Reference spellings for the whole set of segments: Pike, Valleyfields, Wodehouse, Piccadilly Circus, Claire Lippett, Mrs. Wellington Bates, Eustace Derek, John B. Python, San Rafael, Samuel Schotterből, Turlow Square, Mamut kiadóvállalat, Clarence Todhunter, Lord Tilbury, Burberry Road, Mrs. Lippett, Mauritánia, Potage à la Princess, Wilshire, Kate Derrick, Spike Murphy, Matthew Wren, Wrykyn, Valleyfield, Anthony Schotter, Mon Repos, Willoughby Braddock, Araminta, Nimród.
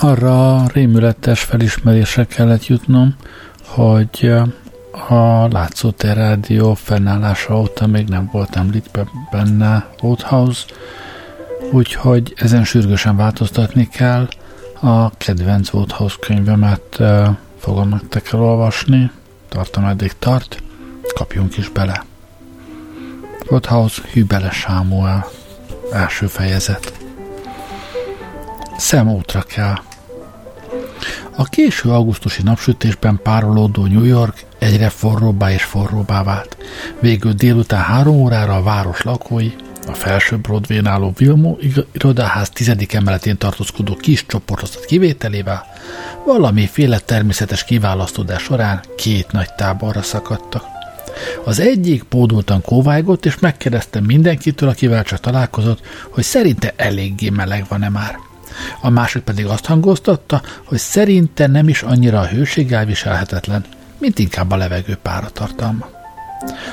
Arra rémületes felismerésre kellett jutnom, hogy a látszótér rádió fennállása óta még nem volt említve benne Wodehouse, úgyhogy ezen sürgősen változtatni kell. A kedvenc Wodehouse könyvemet fogom nektek elolvasni, tartom eddig tart, kapjunk is bele. Wodehouse Hűbele Sámuel, első fejezet. Szem útra kell. A késő augusztusi napsütésben párolódó New York egyre forróbbá és forróbbá vált. Végül délután 3 órára a város lakói, a felső Broadwayn álló Wilmot irodaház 10. emeletén tartózkodó kis csoportozat kivételével valamiféle természetes kiválasztódás során 2 nagy táborra szakadtak. Az egyik pódultan kóvájgott, és megkérdezte mindenkitől, akivel csak találkozott, hogy szerinte eléggé meleg van-e már. A másik pedig azt hangoztatta, hogy szerinte nem is annyira a hőség elviselhetetlen, mint inkább a levegő páratartalma.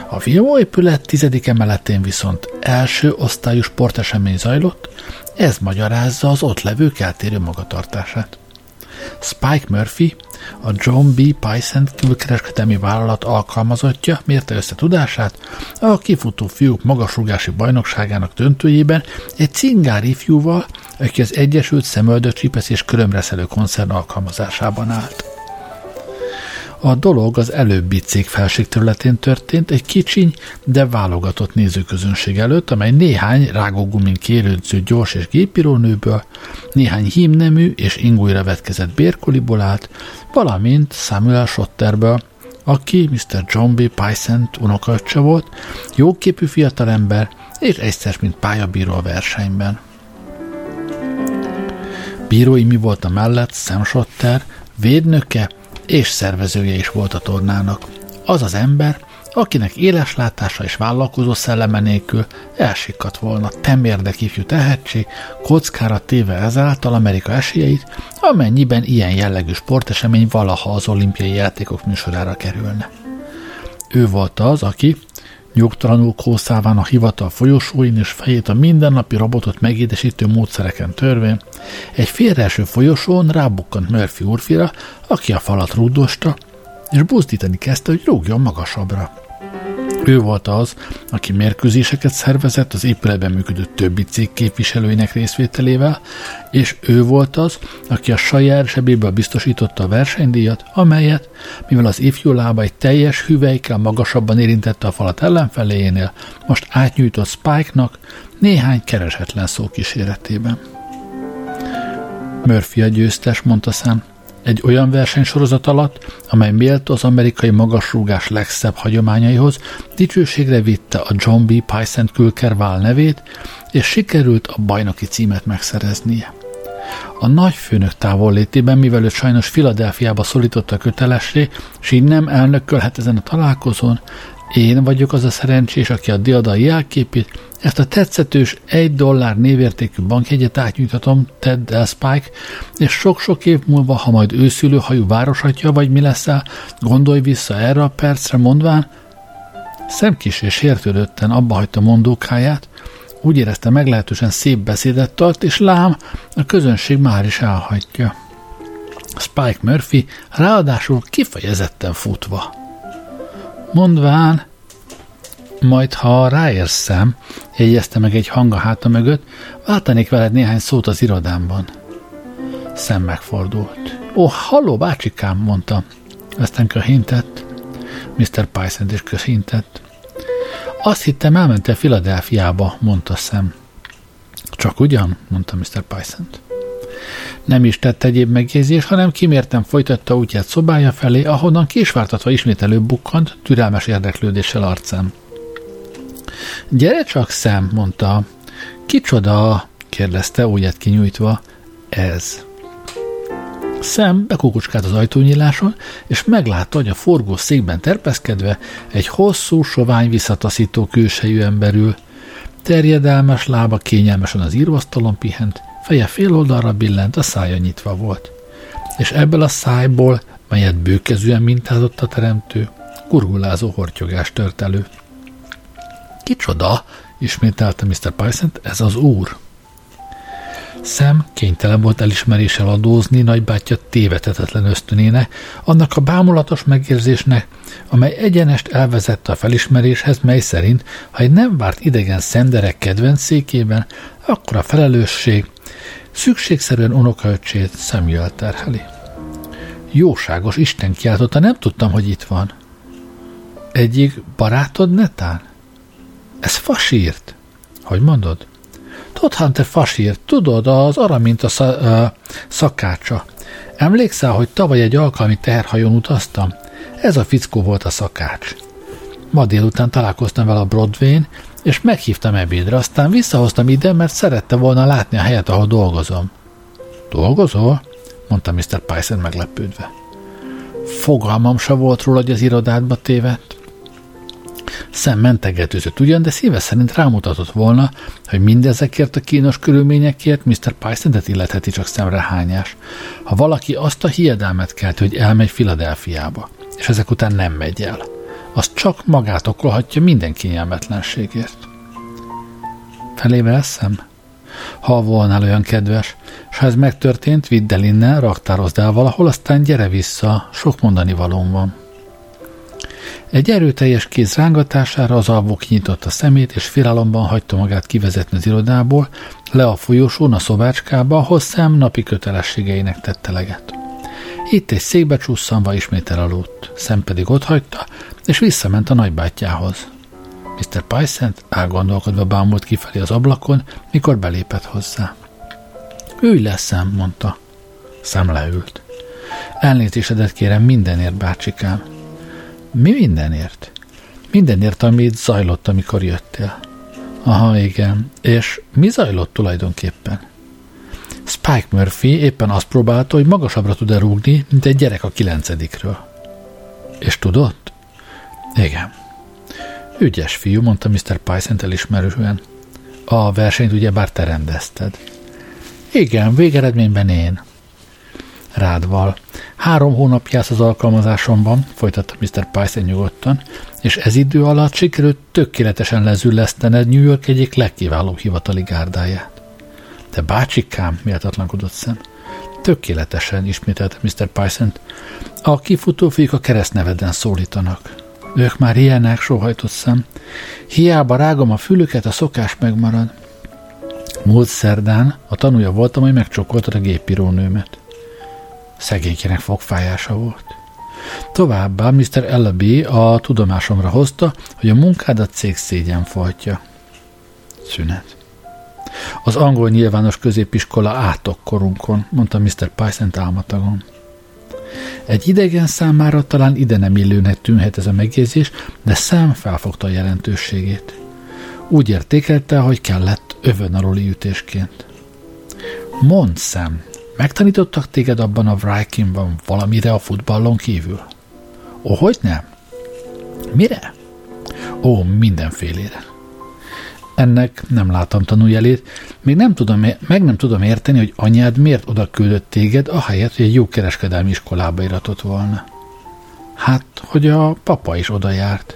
A Wilmot épület 10. emeletén viszont első osztályú sportesemény zajlott, ez magyarázza az ott levők eltérő magatartását. Spike Murphy, a John B. Python külkereskedelmi vállalat alkalmazottja mérte össze tudását a kifutó fiúk magasrúgási bajnokságának döntőjében egy cingár ifjúval, aki az Egyesült Szemöldökcsípeszés körömreszelő koncern alkalmazásában állt. A dolog az előbbi cég felségterületén történt, egy kicsiny, de válogatott nézőközönség előtt, amely néhány rágógumin kérődző gyors és gépírónőből, néhány hímnemű és ingújra vetkezett bérkoliból állt, valamint Samuel Schotterből, aki Mr. John B. Python-t unokaöccse volt, jóképű fiatalember és egyszer mint pályabíró a versenyben. Bírói mi volt a mellett Sam Schotter, védnöke és szervezője is volt a tornának. Az az ember, akinek éles látása és vállalkozó szelleme nélkül elsikkadt volna temérdek ifjú tehetség, kockára téve ezáltal Amerika esélyeit, amennyiben ilyen jellegű sportesemény valaha az olimpiai játékok műsorára kerülne. Ő volt az, aki nyugtalanul kószálván a hivatal folyosóin és fejét a mindennapi robotot megédesítő módszereken törvén, egy félreeső folyosón rábukkant Murphy úrfira, aki a falat rúgdosta, és buzdítani kezdte, hogy rúgjon magasabbra. Ő volt az, aki mérkőzéseket szervezett az épületben működő többi cég képviselőinek részvételével, és ő volt az, aki a saját zsebéből biztosította a versenydíjat, amelyet, mivel az ifjú lába egy teljes hüvelykkel magasabban érintette a falat ellenfeléjénél, most átnyújtott Spike-nak néhány keresetlen szó kíséretében. Murphy a győztes, mondta Sam. Egy olyan versenysorozat alatt, amely méltó az amerikai magasrúgás legszebb hagyományaihoz, dicsőségre vitte a John B. Python Külkervál nevét, és sikerült a bajnoki címet megszereznie. A nagyfőnök távollétében, mivel ő sajnos Philadelphiába szólította kötelessé, s így nem elnökölhet ezen a találkozón, én vagyok az a szerencsés, aki a diadal jelképét, ezt a tetszetős $1 névértékű bankjegyet átnyújtatom Teddel Spike, és sok-sok év múlva, ha majd őszülő hajú városatja vagy mi leszel, gondolj vissza erre a percre, mondván. Sam kis és sértődötten abbahagyta mondókáját, úgy érezte meglehetősen szép beszédet tart, és lám, a közönség már is elhagyja. Spike Murphy ráadásul kifejezetten futva. Mondván, majd ha ráérszem, jegyezte meg egy hang a háta mögött, váltanék veled néhány szót az irodámban. Sam megfordult. Halló, bácsikám, mondta. Aztán köhintett. Mr. Python is köhintett. Azt hittem, elmentél Philadelphiába, mondta Sam. Csak ugyan, mondta Mr. Python. Nem is tett egyéb megjegyzés, hanem kimértem folytatta útját szobája felé, ahonnan kisvártatva ismét előbukkant, türelmes érdeklődéssel arcán. Gyere csak, Sam, mondta. Kicsoda? kérdezte, ujját kinyújtva. Ez. Sam bekukucskált az ajtónyíláson, és meglátta, hogy a forgó székben terpeszkedve egy hosszú, sovány visszataszító külsejű ember ül. Terjedelmes lába kényelmesen az íróasztalon pihent, feje fél oldalra billent, a szája nyitva volt. És ebből a szájból, melyet bőkezűen mintázott a teremtő, gurgulázó hortyogás tört elő. Kicsoda? Ismételte Mr. Python, ez az úr. Sam kénytelen volt elismeréssel adózni nagybátyja tévedhetetlen ösztönének, annak a bámulatos megérzésnek, amely egyenest elvezette a felismeréshez, mely szerint, ha egy nem várt idegen Sam Derek kedvenc székében, akkor a felelősség szükségszerűen unokaöccsét Samuel terheli. Jóságos Isten kiáltotta, nem tudtam, hogy itt van. Egyik barátod netán? Ez fasírt. Hogy mondod? Todhunter fasírt, tudod, az Araminta szakácsa. Emlékszel, hogy tavaly egy alkalmi teherhajón utaztam? Ez a fickó volt a szakács. Ma délután találkoztam vele a Broadwayn, és meghívtam ebédre, aztán visszahoztam ide, mert szerette volna látni a helyet, ahol dolgozom. Dolgozol? Mondta Mr. Python meglepődve. Fogalmam se volt róla, hogy az irodádba tévedt. Sam mentegetőzött ugyan, de szíve szerint rámutatott volna, hogy mindezekért a kínos körülményekért Mr. Python-et illetheti csak szemrehányás. Ha valaki azt a hiedelmet kelti, hogy elmegy Philadelphiába, és ezek után nem megy el, az csak magát okolhatja minden kényelmetlenségért. Felével Sam? Ha volnál olyan kedves, s ha ez megtörtént, vidd el innen, raktározd el valahol, aztán gyere vissza, sok mondani valóm van. Egy erőteljes kéz rángatására az alvó kinyitotta szemét, és félálomban hagyta magát kivezetni az irodából, le a folyosón a szobácskába, ahol Sam napi kötelességeinek tett eleget. Itt egy székbe csúszsanva ismét elaludt, Sam pedig otthagyta, és visszament a nagybátyjához. Mr. Pythont elgondolkodva bámult kifelé az ablakon, mikor belépett hozzá. Ülj le, Sam, mondta. Sam leült. Elnézésedet kérem mindenért, bácsikám. Mi mindenért? Mindenért, amit zajlott, amikor jöttél. Aha, igen. És mi zajlott tulajdonképpen? Spike Murphy éppen azt próbálta, hogy magasabbra tud-e rúgni, mint egy gyerek a 9. És tudott? Igen. Ügyes fiú, mondta Mr. Python elismerően. A versenyt ugyebár te rendezted. Igen, végeredményben én. Rádval. 3 hónapja az alkalmazásomban, folytatta Mr. Python nyugodtan, és ez idő alatt sikerült tökéletesen lezüllesztened New York egyik legkiválóbb hivatali gárdáját. De bácsikám, méltatlankodott Sam. Tökéletesen, ismételte Mr. Python. A kifutófiúk a keresztneveden szólítanak. Ők már ilyenek, sóhajtott Sam. Hiába rágom a fülüket, a szokás megmarad. Múlt szerdán a tanúja voltam, hogy megcsókoltad a gépirónőmet. Szegénykének fogfájása volt. Továbbá Mr. Ellaby a tudomásomra hozta, hogy a munkád a cég szégyen folytja. Szünet. Az angol nyilvános középiskola átokkorunkon, mondta Mr. Python álmatagon. Egy idegen számára talán ide nem illőnek tűnhet ez a megjegyzés, de Sam felfogta a jelentőségét. Úgy értékelte, hogy kellett övön aluli ütésként. Mondd, Sam, megtanítottak téged abban a Wrykingban valamire a futballon kívül? Ó, hogy nem? Mire? Ó, mindenfélére. Ennek nem látom tanújelét, még nem tudom érteni, hogy anyád miért oda küldött téged, ahelyett, hogy egy jó kereskedelmi iskolába iratott volna. Hát, hogy a papa is oda járt.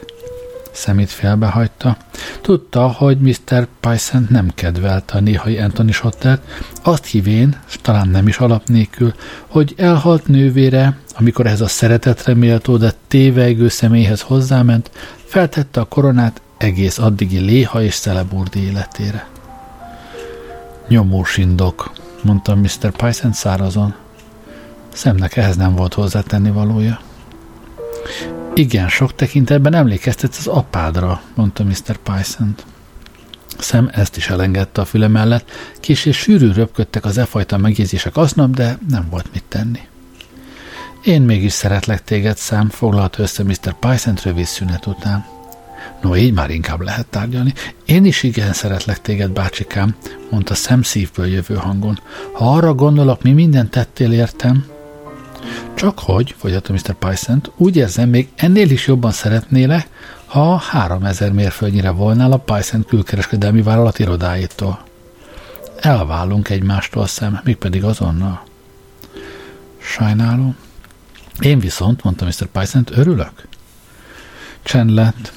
Szemét félbehagyta. Tudta, hogy Mr. Python nem kedvelte a néhai Anthony Schottert, azt hívén, s talán nem is alap nélkül, hogy elhalt nővére, amikor ehhez a szeretetre méltó, de tévejgő személyhez hozzáment, feltette a koronát egész addigi léha és szeleburdi életére. Nyomós indok, mondta Mr. Python szárazon. Samnek ehhez nem volt hozzátenni valója. Igen, sok tekintetben emlékeztetsz az apádra, mondta Mr. Python-t. Sam ezt is elengedte a füle mellett, kissé sűrűn röpködtek az e-fajta megjegyzések aznap, de nem volt mit tenni. Én mégis szeretlek téged, Sam, foglalta össze Mr. Python-t rövid szünet után. No, így már inkább lehet tárgyalni. Én is igen szeretlek téged, bácsikám, mondta Sam szívből jövő hangon. Ha arra gondolok, mi mindent tettél értem. Csakhogy, folytatta Mr. Python, úgy érzem, még ennél is jobban szeretnélek, ha 3000 mérföldnyire volnál a Python külkereskedelmi vállalat irodáitól. Elválunk egymástól, Sam, mégpedig azonnal. Sajnálom. Én viszont, mondta Mr. Python, örülök. Csend lett.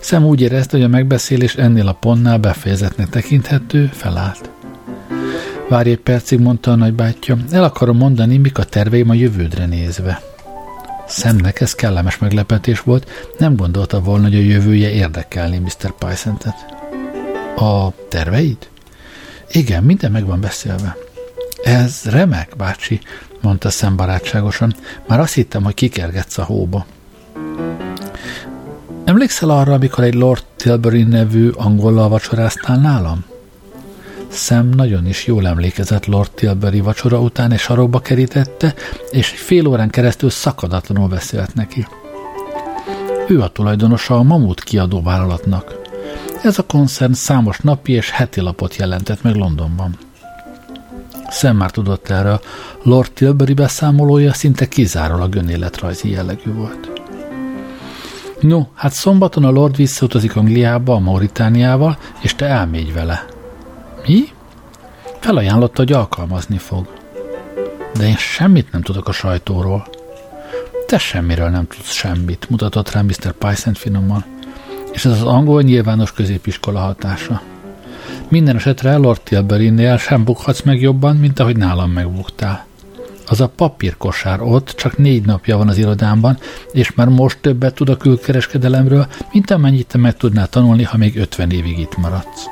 Sam úgy érezte, hogy a megbeszélés ennél a pontnál befejezetnek tekinthető, felállt. Várj egy percig, mondta a nagybátyja. El akarom mondani, mik a terveim a jövődre nézve. Samnek ez kellemes meglepetés volt, nem gondolta volna, hogy a jövője érdekelni Mr. Pythont-et. A terveid? Igen, minden meg van beszélve. Ez remek, bácsi, mondta Sam barátságosan. Már azt hittem, hogy kikergetsz a hóba. Emlékszel arra, amikor egy Lord Tilbury nevű angollal vacsoráztál nálam? Sam nagyon is jól emlékezett Lord Tilbury vacsora után, és sarokba kerítette, és fél órán keresztül szakadatlanul beszélt neki. Ő a tulajdonosa a Mamut kiadóvállalatnak. Ez a koncern számos napi és heti lapot jelentett meg Londonban. Sam már tudott erről, Lord Tilbury beszámolója szinte kizárólag önéletrajzi jellegű volt. No, hát szombaton a Lord visszautazik Angliába, a Mauritániával, és te elmégy vele. Mi? Felajánlotta, hogy alkalmazni fog. De én semmit nem tudok a sajtóról. Te semmiről nem tudsz semmit, mutatott rá Mr. Python finoman. És ez az angol nyilvános középiskola hatása. Minden esetre Lord Tilbury-nél sem bukhatsz meg jobban, mint ahogy nálam megbuktál. Az a papírkosár ott csak 4 napja van az irodámban, és már most többet tud a külkereskedelemről, mint amennyit te meg tudnál tanulni, ha még 50 évig itt maradsz.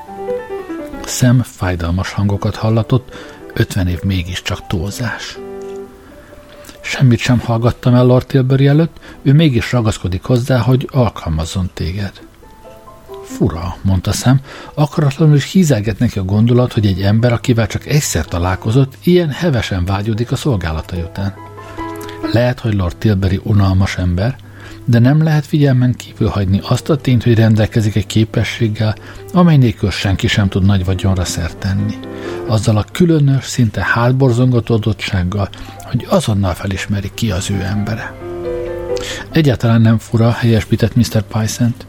Sam fájdalmas hangokat hallatott, 50 év mégiscsak túlzás. Semmit sem hallgattam el Lord Tilbury előtt, ő mégis ragaszkodik hozzá, hogy alkalmazzon téged. Fura, mondta Sam, akaratlanul is hízelget neki a gondolat, hogy egy ember, akivel csak egyszer találkozott, ilyen hevesen vágyódik a szolgálata után. Lehet, hogy Lord Tilbury unalmas ember, de nem lehet figyelmen kívül hagyni azt a tényt, hogy rendelkezik egy képességgel, amely nélkül senki sem tud nagy vagyonra szert tenni. Azzal a különös, szinte hátborzongató adottsággal, hogy azonnal felismeri, ki az ő embere. Egyáltalán nem fura, helyesbített Mr. Pythont.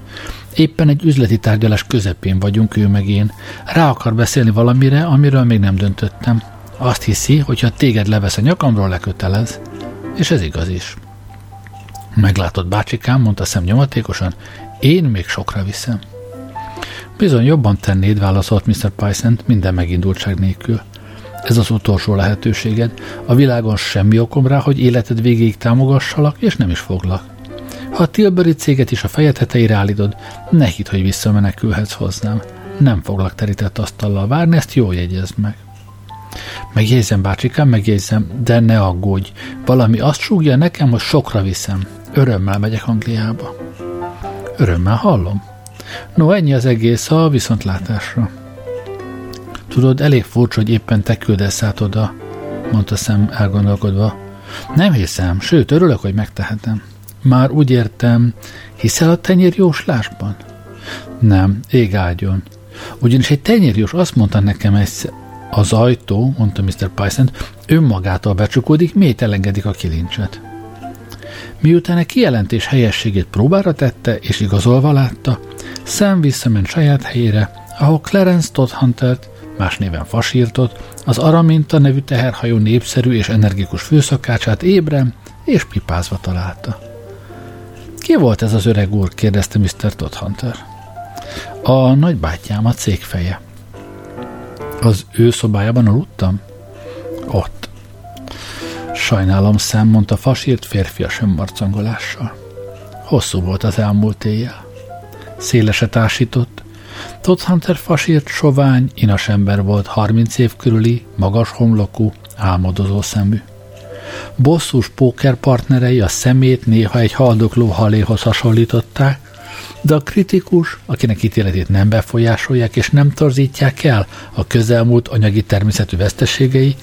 Éppen egy üzleti tárgyalás közepén vagyunk ő meg én. Rá akar beszélni valamire, amiről még nem döntöttem. Azt hiszi, hogy ha téged levesz a nyakamról, lekötelez. És ez igaz is. Meglátod, bácsikám, mondta Sam nyomatékosan, én még sokra viszem. Bizony jobban tennéd, válaszolt Mr. Python minden megindultság nélkül. Ez az utolsó lehetőséged. A világon semmi okom rá, hogy életed végéig támogassalak, és nem is foglak. Ha a Tilbury céget is a fejed heteire állítod, ne hidd, hogy visszamenekülhetsz hozzám. Nem foglak terített asztallal várni, ezt jól jegyezd meg. Megjegyzem, bácsikám, megjegyzem, de ne aggódj. Valami azt súgja nekem, hogy sokra viszem. Örömmel megyek Angliába. Örömmel hallom. No, ennyi az egész, a viszontlátásra. Tudod, elég furcsa, hogy éppen te küldesz át oda, mondta Sam elgondolkodva. Nem hiszem, sőt, örülök, hogy megtehetem. Már úgy értem, hiszel a tenyérjóslásban? Nem, ég áldjon. Ugyanis egy tenyérjós azt mondta nekem egyszer. Az ajtó, mondta Mr. Python, önmagától becsukódik, mélyt elengedik a kilincset. Miután a kijelentés helyességét próbára tette és igazolva látta, Sam visszament saját helyére, ahol Clarence Todhuntert, más néven Fasírtot, az Araminta nevű teherhajó népszerű és energikus főszakácsát ébren és pipázva találta. Ki volt ez az öreg úr? Kérdezte Mr. Todhunter. A nagybátyám, a cégfeje. Az ő szobájában aludtam? Ott. Sajnálom, Sam, mondta Fasírt férfias önmarcangolással. Hosszú volt az elmúlt éjjel. Széleset ásított. Todhunter Fasírt sovány, inas ember volt, 30 év körüli, magas homlokú, álmodozó szemű. Bosszús pókerpartnerei a szemét néha egy haldokló haléhoz hasonlították, de a kritikus, akinek ítéletét nem befolyásolják és nem torzítják el a közelmúlt anyagi természetű veszteségei,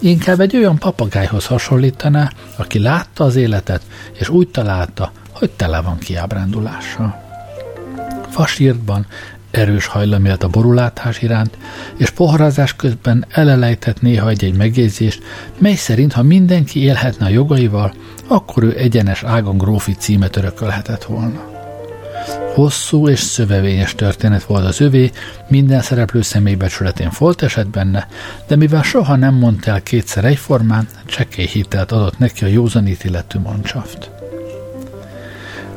inkább egy olyan papagájhoz hasonlítaná, aki látta az életet és úgy találta, hogy tele van kiábrándulással. Fasírtban erős hajlam élt a borulátás iránt, és poharazás közben elelejtett néha egy-egy megjegyzést, mely szerint, ha mindenki élhetne a jogaival, akkor ő egyenes ágon grófi címet örökölhetett volna. Hosszú és szövevényes történet volt az övé, minden szereplő személybecsületén folt esett benne, de mivel soha nem mondta el kétszer egyformán, csekély hitelt adott neki a józanítéletű mannschaft.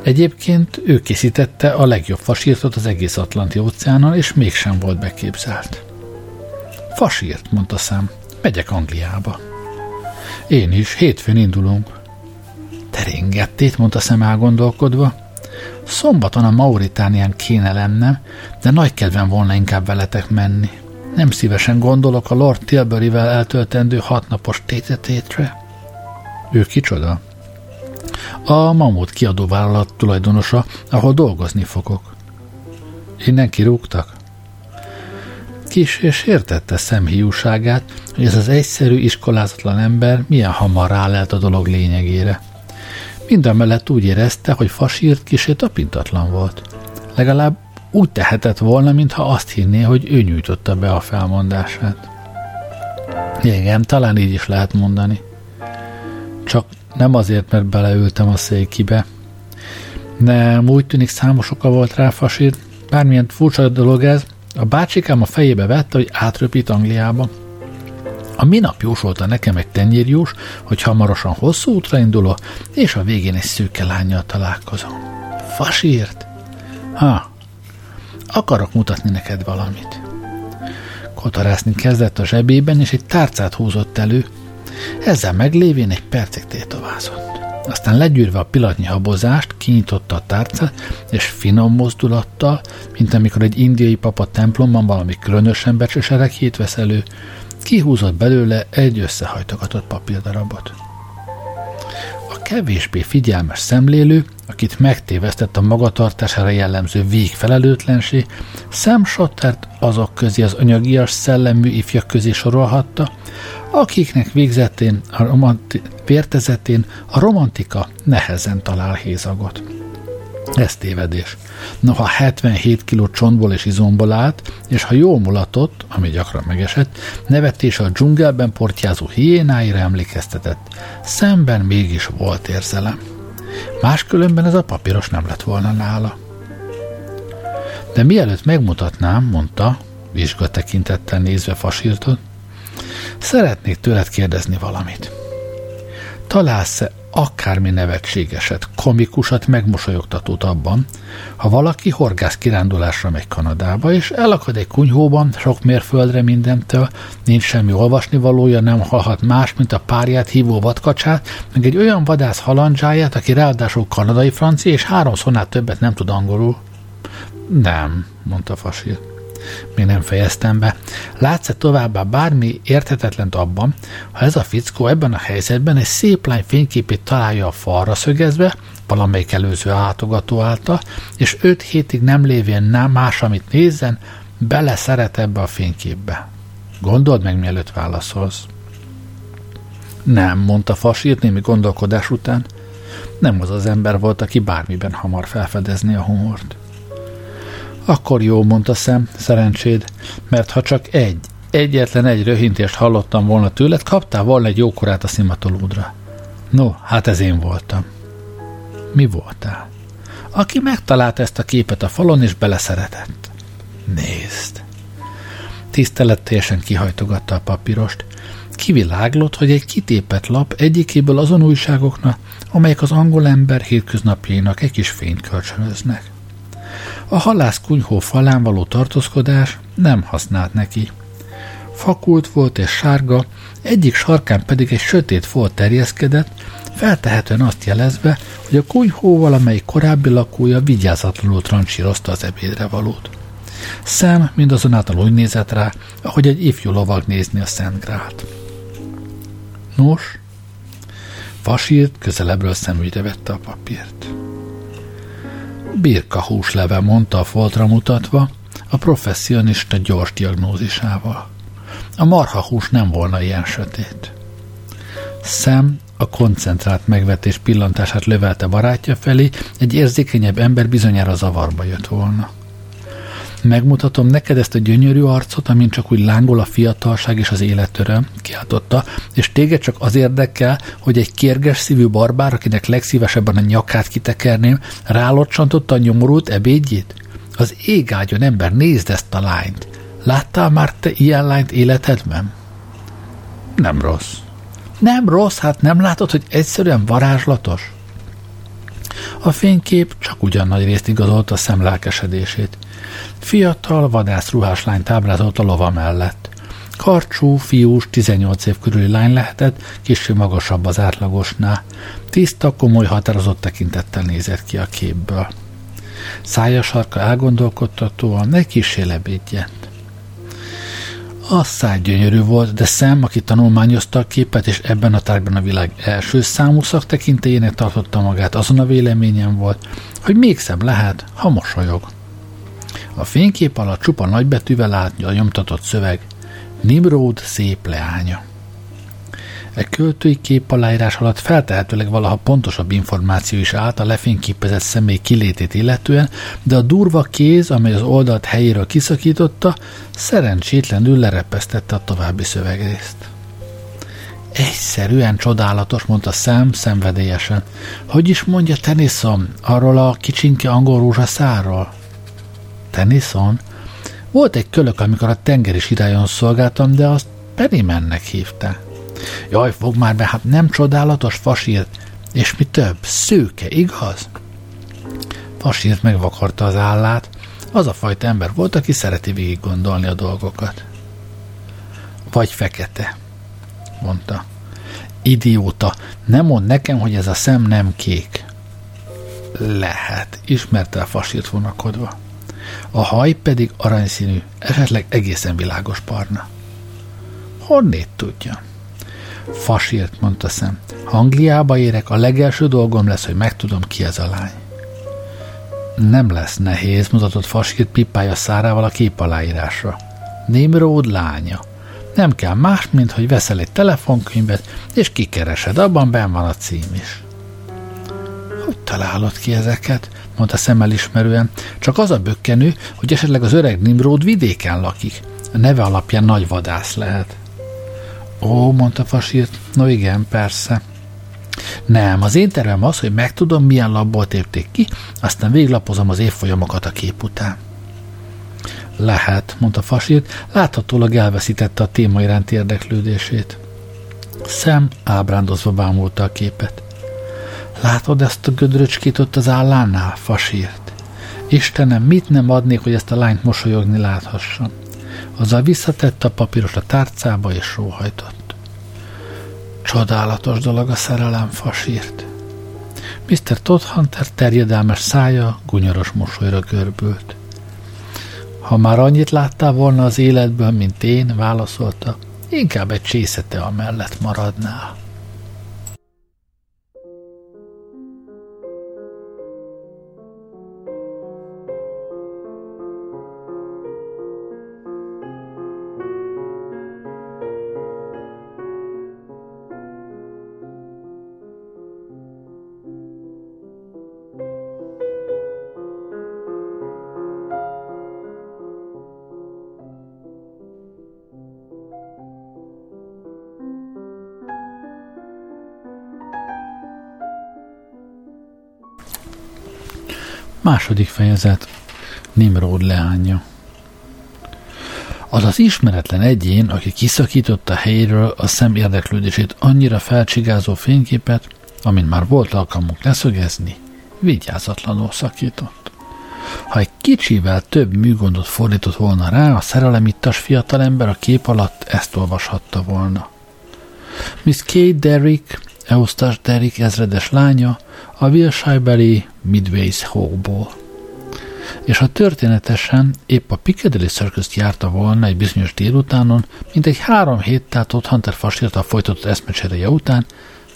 Egyébként ő készítette a legjobb Fasírtot az egész Atlanti óceánon, és mégsem volt beképzelt. Fasírt, mondta Sam. Megyek Angliába. Én is, hétfőn indulunk. Te ringettét, mondta Sam elgondolkodva. Szombaton a Mauritánián kéne lennem, de nagy kedvem volna inkább veletek menni. Nem szívesen gondolok a Lord Tilburyvel eltöltendő 6 napos tétetétre. Ő kicsoda? A Mamut kiadóvállalat tulajdonosa, ahol dolgozni fogok. Innen kirúgtak? Kis és értette Sam hiúságát, hogy ez az egyszerű, iskolázatlan ember milyen hamar rálelt a dolog lényegére. Mindamellett úgy érezte, hogy Fasírt kissé tapintatlan volt. Legalább úgy tehetett volna, mintha azt hinné, hogy ő nyújtotta be a felmondását. Igen, talán így is lehet mondani. Csak nem azért, mert beleültem a székibe. Nem, úgy tűnik számos oka volt rá Fasírt. Bármilyen furcsa dolog ez, a bácsikám a fejébe vette, hogy átröpít Angliába. A minap jósolta nekem egy tenyérjós, hogy hamarosan hosszú útra indulok, és a végén egy szőke lánnyal találkozom. Fasírt? Ha, akarok mutatni neked valamit. Kotarászni kezdett a zsebében, és egy tárcát húzott elő. Ezzel meglévén egy percig tétovázott. Aztán legyűrve a pillanatnyi habozást, kinyitotta a tárcát, és finom mozdulattal, mint amikor egy indiai papa templomban valami különösen becsös erekjét vesz elő, kihúzott belőle egy összehajtogatott papírdarabot. A kevésbé figyelmes szemlélő, akit megtévesztett a magatartására jellemző végfelelőtlenség, Sam Schottert azok közé az anyagias szellemű ifjak közé sorolhatta, akiknek végzetén, a romantika nehezen talál hézagot. Ez tévedés. Noha 77 kg csontból és izomból állt, és ha jól mulatott, ami gyakran megesett, nevetése a dzsungelben portyázó hiénáira emlékeztetett. Szemben mégis volt érzelem. Máskülönben ez a papíros nem lett volna nála. De mielőtt megmutatnám, mondta, vizsgatekintettel nézve Fasírtot, szeretnék tőled kérdezni valamit. Találsz-e akármi nevetségeset, komikusat, megmosolyogtatót abban, ha valaki horgász kirándulásra megy Kanadába, és elakad egy kunyhóban, sok mérföldre mindentől, nincs semmi olvasnivalója, nem hallhat más, mint a párját hívó vadkacsát, meg egy olyan vadász halandzsáját, aki ráadásul kanadai francia, és 3 szónál többet nem tud angolul? Nem, mondta Fasírt. Még nem fejeztem be. Látsz-e továbbá bármi érthetetlent abban, ha ez a fickó ebben a helyzetben egy szép lány fényképét találja a falra szögezve, valamelyik előző látogató által, és 5 hétig nem lévén más, amit nézzen, beleszeret ebbe a fényképbe. Gondold meg, mielőtt válaszolsz. Nem, mondta Fasírt némi gondolkodás után. Nem az az ember volt, aki bármiben hamar felfedezné a humort. Akkor jó, mondta Sam, szerencséd, mert ha csak egyetlen egy röhintést hallottam volna tőled, kaptál volna egy jókorát a szimatolódra. No, hát ez én voltam. Mi voltál? Aki megtalálta ezt a képet a falon, és beleszeretett. Nézd! Tiszteletteljesen kihajtogatta a papírost. Kiviláglott, hogy egy kitépett lap egyikéből azon újságoknak, amelyek az angol ember hétköznapjainak egy kis fényt kölcsönöznek. A halászkunyhó falán való tartózkodás nem használt neki. Fakult volt és sárga, egyik sarkán pedig egy sötét folt terjeszkedett, feltehetően azt jelezve, hogy a kunyhó valamelyik korábbi lakója vigyázatlanul trancsírozta az ebédre valót. Sam mindazonáltal úgy nézett rá, ahogy egy ifjú lovag nézni a Szent Grált. Nos, Fasírt közelebbről szemügyre vette a papírt. Birka húsleve, mondta a foltra mutatva, a professzionista gyors diagnózisával. A marhahús nem volna ilyen sötét. Sam a koncentrált megvetés pillantását lövelte barátja felé, egy érzékenyebb ember bizonyára zavarba jött volna. Megmutatom neked ezt a gyönyörű arcot, amin csak úgy lángol a fiatalság és az életöröm, kiáltotta, és téged csak az érdekel, hogy egy kérges szívű barbár, akinek legszívesebben a nyakát kitekerném, rálocsantotta a nyomorult ebédjét? Az égágyon, ember, nézd ezt a lányt! Láttál már te ilyen lányt életedben? Nem rossz. Nem rossz? Hát nem látod, hogy egyszerűen varázslatos? A fénykép csak ugyan nagy részt igazolta a Sam lelkesedését. Fiatal vadászruhás lányt ábrázolt a lova mellett. Karcsú, fiús, 18 év körüli lány lehetett, kissé magasabb az átlagosnál. Tiszta, komoly, határozott tekintettel nézett ki a képből. Szája sarka elgondolkodtatóan, ne kissé lebédjent. A száj gyönyörű volt, de Sam, aki tanulmányozta a képet, és ebben a tárgyban a világ első számú szaktekintélyének tartotta magát, azon a véleményen volt, hogy még szebb lehet, ha mosolyog. A fénykép alatt csupa nagybetűvel állt a nyomtatott szöveg: Nimród szép leánya. E költői kép aláírás alatt feltehetőleg valaha pontosabb információ is állt a lefényképezett személy kilétét illetően, de a durva kéz, amely az oldalt helyéről kiszakította, szerencsétlenül lerepesztette a további szövegrészt. Egyszerűen csodálatos, mondta Sam szenvedélyesen. Hogy is mondja Tennyson arról a kicsinke angol rózsaszárról? Tennyson? Volt egy kölök, amikor a tengeri sirályon szolgáltam, de azt Pennymannek hívta. Jaj, fogd már be, hát nem csodálatos fasírt, és mi több, szőke, igaz? Fasírt megvakarta az állát, az a fajta ember volt, aki szereti végig gondolni a dolgokat. Vagy fekete, mondta. Idióta, nem mondd nekem, hogy ez a szem nem kék. Lehet, ismerte a fasírt vonakodva. A haj pedig aranyszínű, esetleg egészen világos barna. Honnét tudja? Fasírt, mondta Sam. Ha Angliába érek, a legelső dolgom lesz, hogy megtudom, ki ez a lány. Nem lesz nehéz, mutatott Fasírt pipája szárával a kép aláírásra. Nimród lánya. Nem kell más, mint hogy veszel egy telefonkönyvet, és kikeresed, abban benn van a cím is. Hogy találod ki ezeket? Mondta Sam elismerően. Csak az a bökkenő, hogy esetleg az öreg Nimród vidéken lakik. A neve alapján nagy vadász lehet. Ó, mondta Fasírt, no igen, persze. Nem, az én tervem az, hogy megtudom, milyen labból tépték ki, aztán véglapozom az évfolyamokat a kép után. Lehet, mondta Fasírt, láthatólag elveszítette a téma iránti érdeklődését. Sam ábrándozva bámulta a képet. Látod ezt a gödröcskét ott az állánál, Fasírt? Istenem, mit nem adnék, hogy ezt a lányt mosolyogni láthassam. Azzal visszatette a papírost a tárcába, és sóhajtott. Csodálatos dolog a szerelem, Fasírt. Mr. Todhunter terjedelmes szája gunyoros mosolyra görbült. Ha már annyit láttál volna az életből, mint én, válaszolta, inkább egy csészete amellett maradnál. Második fejezet. Nimród leánya. Az az ismeretlen egyén, aki kiszakította helyéről a szem érdeklődését annyira felcsigázó fényképet, amin már volt alkalmunk leszögezni, vigyázatlanul szakított. Ha egy kicsivel több műgondot fordított volna rá, a szerelemittas fiatalember a kép alatt ezt olvashatta volna. Miss Kate Derrick, Eustace Derek ezredes lánya, a Wilshire-beli Midway's Hawkból. És ha történetesen épp a Piccadilly Circust járta volna egy bizonyos délutánon, mintegy 3 héttel Todhunter Fasírttal folytatott eszmecsereje után,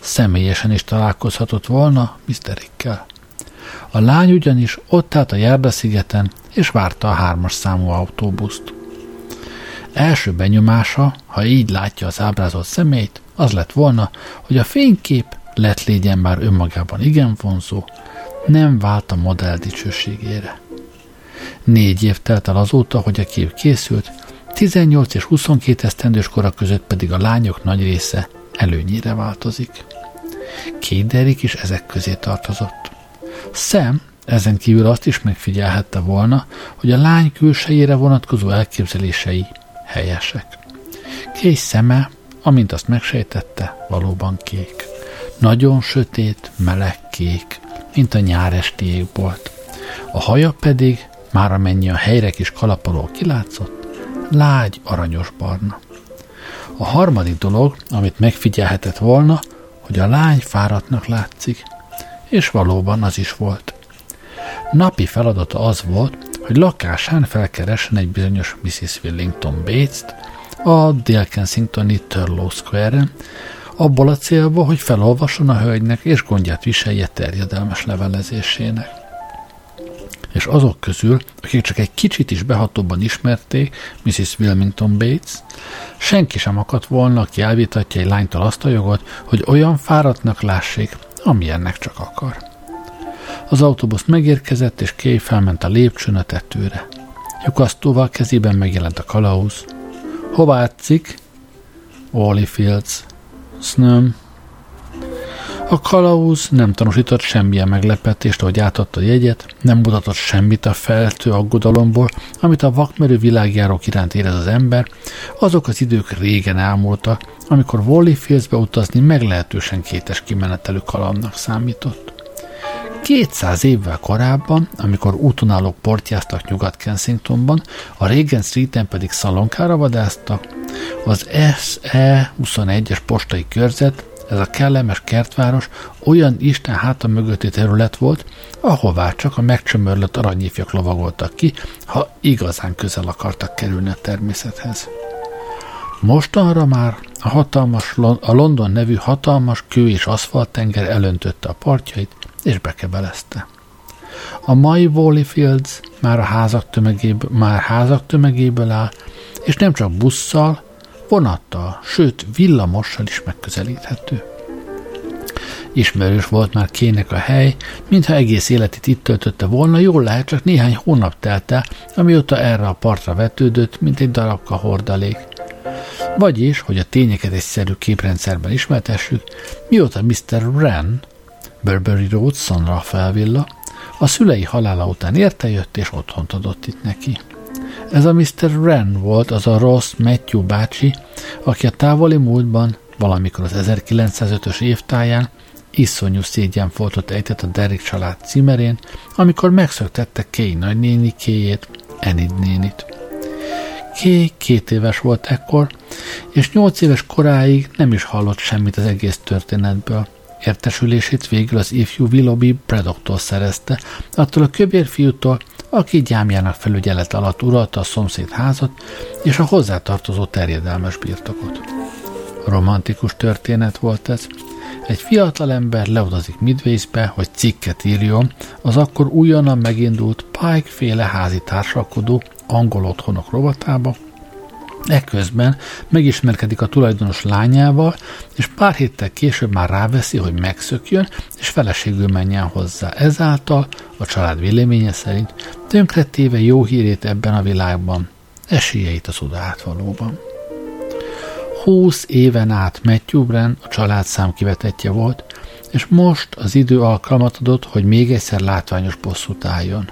személyesen is találkozhatott volna Miss Derekkel. A lány ugyanis ott állt a járdaszigeten, és várta a 3-as számú autóbuszt. Első benyomása, ha így látja az ábrázolt személyt, az lett volna, hogy a fénykép lett légyen már önmagában igen vonzó, nem vált a modell dicsőségére. 4 év telt el azóta, hogy a kép készült, 18 és 22 esztendős kora között pedig a lányok nagy része előnyére változik. Kate Derrick is ezek közé tartozott. Sam ezen kívül azt is megfigyelhette volna, hogy a lány külsejére vonatkozó elképzelései helyesek. Kate szeme, amint azt megsejtette, valóban kék. Nagyon sötét, meleg kék, mint a nyár esti égbolt. A haja pedig, már amennyi a helyre kis kalapoló kilátszott, lágy aranyos barna. A harmadik dolog, amit megfigyelhetett volna, hogy a lány fáradtnak látszik, és valóban az is volt. Napi feladata az volt, hogy lakásán felkeressen egy bizonyos Mrs. Wellington Bates-t a Dale Kensingtoni Turlow Square-en, abból a célból, hogy felolvasson a hölgynek és gondját viselje terjedelmes levelezésének. És azok közül, akik csak egy kicsit is behatóbban ismerték Mrs. Wilmington Bates, senki sem akadt volna, aki elvitatja egy lánytól azt a jogot, hogy olyan fáradtnak lássék, amilyennek csak akar. Az autóbusz megérkezett, és Kay felment a lépcsőn a tetőre. Lyukasztóval kezében megjelent a kalauz. Hova átszik? Valleyfields. Snöm. A kalauz nem tanúsított semmilyen meglepetést, ahogy átadta a jegyet, nem mutatott semmit a feltő aggodalomból, amit a vakmerő világjárók iránt érez az ember, azok az idők régen elmúltak, amikor Valleyfieldsbe utazni meglehetősen kétes kimenetelű kalandnak számított. 200 évvel korábban, amikor útonálók portyáztak Nyugat-Kensingtonban, a Regent Streeten pedig szalonkára vadáztak, az SE21-es postai körzet, ez a kellemes kertváros olyan Isten háta mögötti terület volt, ahová csak a megcsömörlött aranyifjak lovagoltak ki, ha igazán közel akartak kerülni a természethez. Mostanra már a London nevű hatalmas kő- és aszfalttenger elöntötte a partjait, és bekebelezte. A mai Valleyfields már házak tömegéből áll, és nem csak busszal, vonattal, sőt villamossal is megközelíthető. Ismerős volt már Kaynek a hely, mintha egész életét itt töltötte volna, jól lehet csak néhány hónap telt el, amióta erre a partra vetődött, mint egy darabka hordalék. Vagyis, hogy a tényeket egyszerű képrendszerben ismertessük, mióta Mr. Wren, Burberry Road, San Rafael villa, a szülei halála után értejött és otthont adott itt neki. Ez a Mr. Wren volt az a rossz Matthew bácsi, aki a távoli múltban, valamikor az 1905-ös évtáján iszonyú szégyenfoltot ejtett a Derrick család címerén, amikor megszöktette Kay nagynénikéjét, Enid nénit. Kay 2 éves volt ekkor, és 8 éves koráig nem is hallott semmit az egész történetből. Értesülését végül az ifjú Willoughby Braddocktól szerezte, attól a köbérfiútól, aki gyámjának felügyelet alatt uralta a szomszéd házat és a hozzátartozó terjedelmes birtokot. Romantikus történet volt ez. Egy fiatalember leutazik Midwaybe, hogy cikket írjon az akkor újonnan megindult Pike-féle házi társalkodó angol otthonok rovatába, eközben megismerkedik a tulajdonos lányával, és pár héttel később már ráveszi, hogy megszökjön, és feleségül menjen hozzá. Ezáltal, a család véleménye szerint, tönkretéve jó hírét ebben a világban, esélyeit az odaátvalóban. 20 éven át Matthew Wren a család számkivetetje volt, és most az idő alkalmat adott, hogy még egyszer látványos bosszút álljon.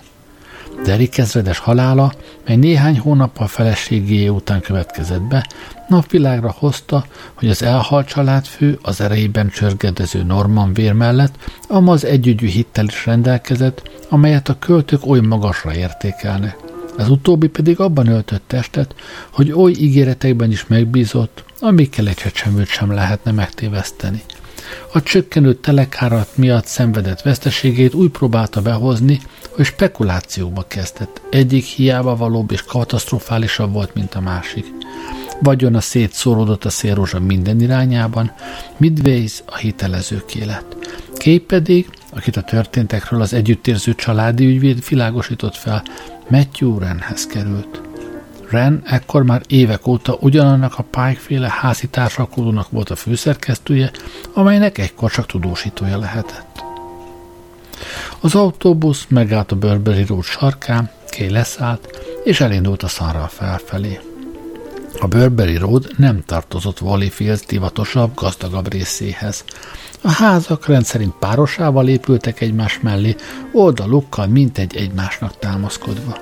Derrick ezredes halála, mely néhány hónappal feleségéjé után következett be, napvilágra hozta, hogy az elhalt családfő az erejében csörgedező Norman vér mellett amaz együgyű hittel is rendelkezett, amelyet a költők oly magasra értékelnek. Az utóbbi pedig abban öltött testet, hogy oly ígéretekben is megbízott, amikkel egy hecsemőt sem lehetne megtéveszteni. A csökkenő telekárat miatt szenvedett veszteségét úgy próbálta behozni, hogy spekulációba kezdett. Egyik hiába valóbb és katasztrofálisabb volt, mint a másik. Vagyona szétszóródott a szélrózsa minden irányában, Midways a hitelezőké lett. Kay pedig, akit a történtekről az együttérző családi ügyvéd világosított fel, Matthew Wrenhez került. Wren ekkor már évek óta ugyanannak a Pike-féle házi társalkodónak volt a főszerkesztője, amelynek egykor csak tudósítója lehetett. Az autóbusz megállt a Burberry Road sarkán, Kay leszállt, és elindult a San Rafael felé. A Burberry Road nem tartozott Valleyfields divatosabb, gazdagabb részéhez. A házak rendszerint párosával épültek egymás mellé, oldalukkal mintegy egymásnak támaszkodva.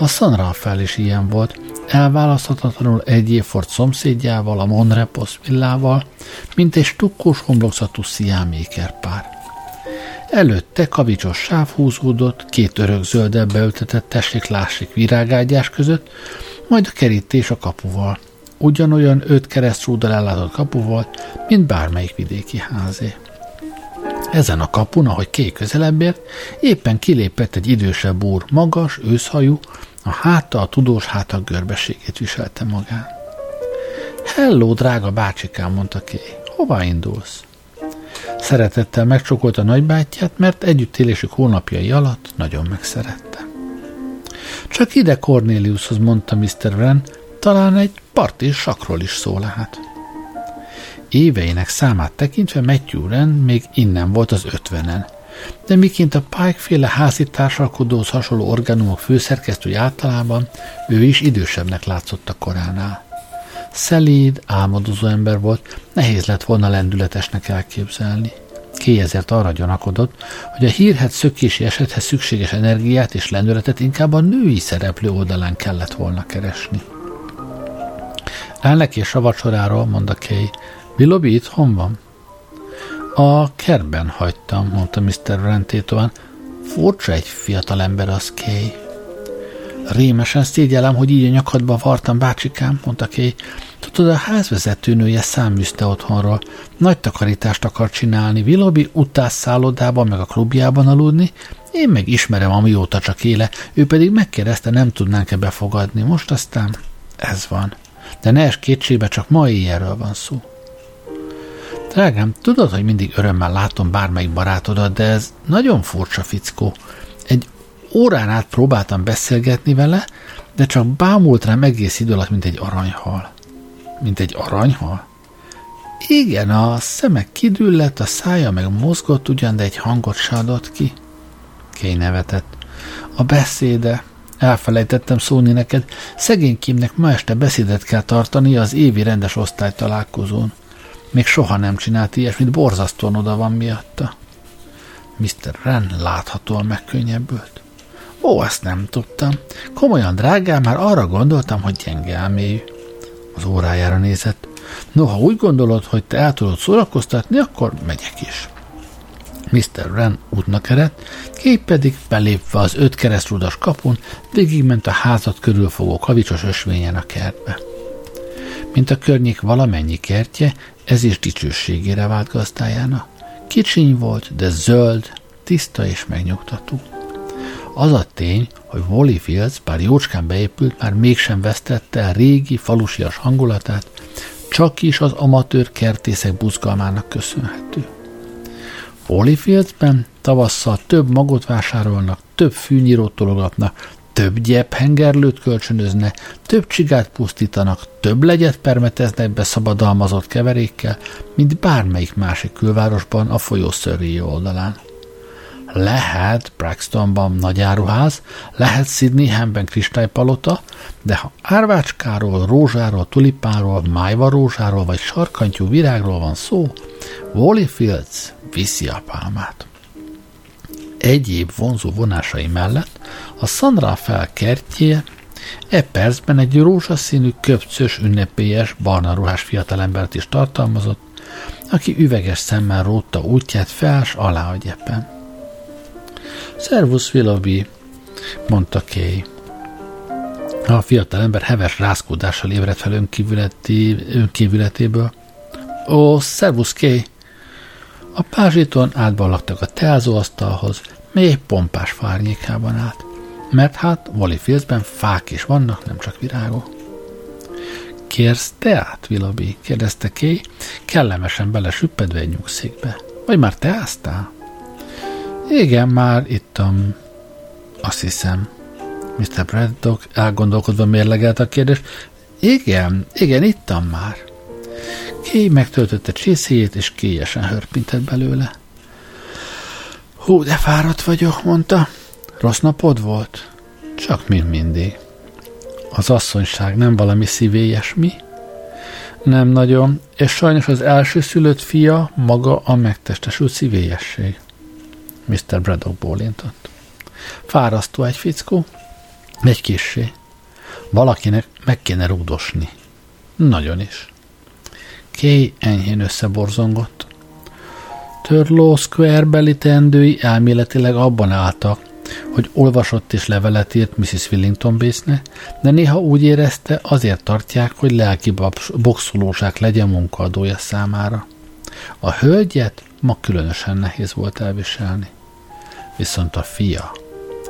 A San Rafael is ilyen volt, elválaszthatatlanul egy évfort szomszédjával, a Mon Repos villával, mint egy stukkós homlokzatú sziámékerpár. Előtte kavicsos sáv húzódott, 2 örök zöldel beültetett tessék-lássék virágágyás között, majd a kerítés a kapuval. ugyanolyan 5 keresztrúddal ellátott kapu volt, mint bármelyik vidéki házé. Ezen a kapun, ahogy Kay közelebb ért, éppen kilépett egy idősebb úr, magas, őszhajú, a háta a tudós háta görbeségét viselte magán. Helló, drága bácsikám, mondta Kay, hova indulsz? Szeretettel megcsokolta a nagybátyját, mert együttélésük hónapjai alatt nagyon megszerette. Csak ide Corneliushoz, mondta Mr. Wren, talán egy parti sakról is szól át. Éveinek számát tekintve Matthew Wren még innen volt az 50-en, de miként a Pike-féle házitársalkodóhoz hasonló orgánumok főszerkesztője általában, ő is idősebbnek látszott a koránál. Szelíd, álmodozó ember volt, nehéz lett volna lendületesnek elképzelni. Kay ezért arra gyanakodott, hogy a hírhedt szökési esethez szükséges energiát és lendületet inkább a női szereplő oldalán kellett volna keresni. Állnak és a vacsoráról, mondta Kay. Willoughby itthon van? A kertben hagytam, mondta Mr. Wren tétován. Furcsa egy fiatal ember az, Kay. Rémesen szégyellem, hogy így a nyakadba vartam, bácsikám, mondta Kay. Tudod, a házvezetőnője száműzte otthonról. Nagy takarítást akar csinálni. Willoughby utázszállodában meg a klubjában aludni. Én meg ismerem, amióta csak éle. Ő pedig megkérdezte, nem tudnánk-e befogadni. Most aztán ez van. De ne ess kétségbe, csak ma éjjelről van szó. Drágám, tudod, hogy mindig örömmel látom bármelyik barátodat, de ez nagyon furcsa fickó. Egy órán át próbáltam beszélgetni vele, de csak bámult rám egész idő alatt, mint egy aranyhal. Mint egy aranyhal? Igen, a szeme kidüllett, a szája meg mozgott ugyan, de egy hangot se adott ki. Kay nevetett. A beszéde... Elfelejtettem szólni neked, szegénykémnek ma este beszédet kell tartani az évi rendes osztálytalálkozón. Még soha nem csinált ilyesmit, borzasztóan oda van miatta. Mr. Wren láthatóan megkönnyebbült. Ó, ezt nem tudtam. Komolyan, drágám, már arra gondoltam, hogy gyenge elmélyű. Az órájára nézett. Ha úgy gondolod, hogy te el tudod szórakoztatni, akkor megyek is. Mr. Wren útnak eredt, Kay pedig belépve az 5 keresztrúdas kapun végigment a házat körülfogó kavicsos ösvényen a kertbe. Mint a környék valamennyi kertje, ez is dicsőségére vált gazdájának. Kicsiny volt, de zöld, tiszta és megnyugtató. Az a tény, hogy Valleyfield, bár jócskán beépült, már mégsem vesztette el régi, falusias hangulatát, csak is az amatőr kertészek buzgalmának köszönhető. Valleyfieldben tavasszal több magot vásárolnak, több fűnyírót tologatnak, több gyephengerlőt kölcsönöznek, több csigát pusztítanak, több legyet permeteznek be szabadalmazott keverékkel, mint bármelyik másik külvárosban a folyó Surrey oldalán. Lehet Braxtonban nagy áruház, lehet Sydneyhamben kristálypalota, de ha árvácskáról, rózsáról, tulipáról, májvarózsáról vagy sarkantyú virágról van szó, Valleyfield viszi a pálmát. Egyéb vonzó vonásai mellett a San Rafael kertje e percben egy rózsaszínű, köpcös, ünnepélyes, barna ruhás fiatalembert is tartalmazott, aki üveges szemmel rótta útját fel s alá a gyepen. Szervusz, Willoughby, mondta Kay. A fiatalember heves rázkódással ébredt fel önkívületéből. Ó, szervusz, Kay! A pázsiton átballagtak a teázóasztalhoz, még egy pompás fárnyékában állt, mert hát Valleyfieldben fák is vannak, nem csak virágok. Kérsz teát, Willoughby? kérdezte Kay, kellemesen belesüppedve egy nyugszékbe. Vagy már teáztál? Igen, már ittam, azt hiszem. Mr. Braddock elgondolkodva mérlegelt a kérdést. Igen, ittam már. Kay megtöltötte csészéjét, és kélyesen hörpintett belőle. Hú, de fáradt vagyok, mondta. Rossz napod volt? Csak mint mindig. Az asszonyság nem valami szívélyes, mi? Nem nagyon, és sajnos az elsőszülött fia maga a megtestesült szívélyesség. Mr. Braddock bólintott. Fárasztó egy fickó? Egy kissé. Valakinek meg kéne rúdosni. Nagyon is. Kay enyhén összeborzongott. Turlow Square-beli teendői elméletileg abban álltak, hogy olvasott és levelet írt Mrs. Wellington Batesnek, de néha úgy érezte, azért tartják, hogy lelki boxolóság legyen munkaadója számára. A hölgyet ma különösen nehéz volt elviselni. Viszont a fia,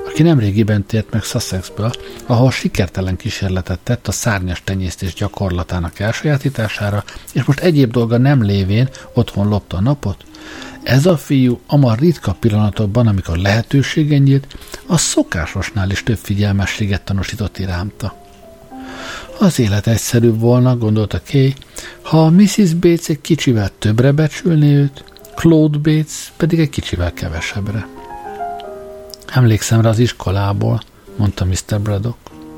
aki nemrégiben tért meg Sussexből, ahol sikertelen kísérletet tett a szárnyas tenyésztés gyakorlatának elsajátítására, és most egyéb dolga nem lévén otthon lopta a napot, ez a fiú ama ritka pillanatokban, amikor lehetősége nyílt, a szokásosnál is több figyelmességet tanúsított iránta. Az élet egyszerűbb volna, gondolta Kay, ha a Mrs. Bates egy kicsivel többre becsülné őt, Claude Bates pedig egy kicsivel kevesebbre. Emlékszem rá az iskolából, mondta Mr. Braddock.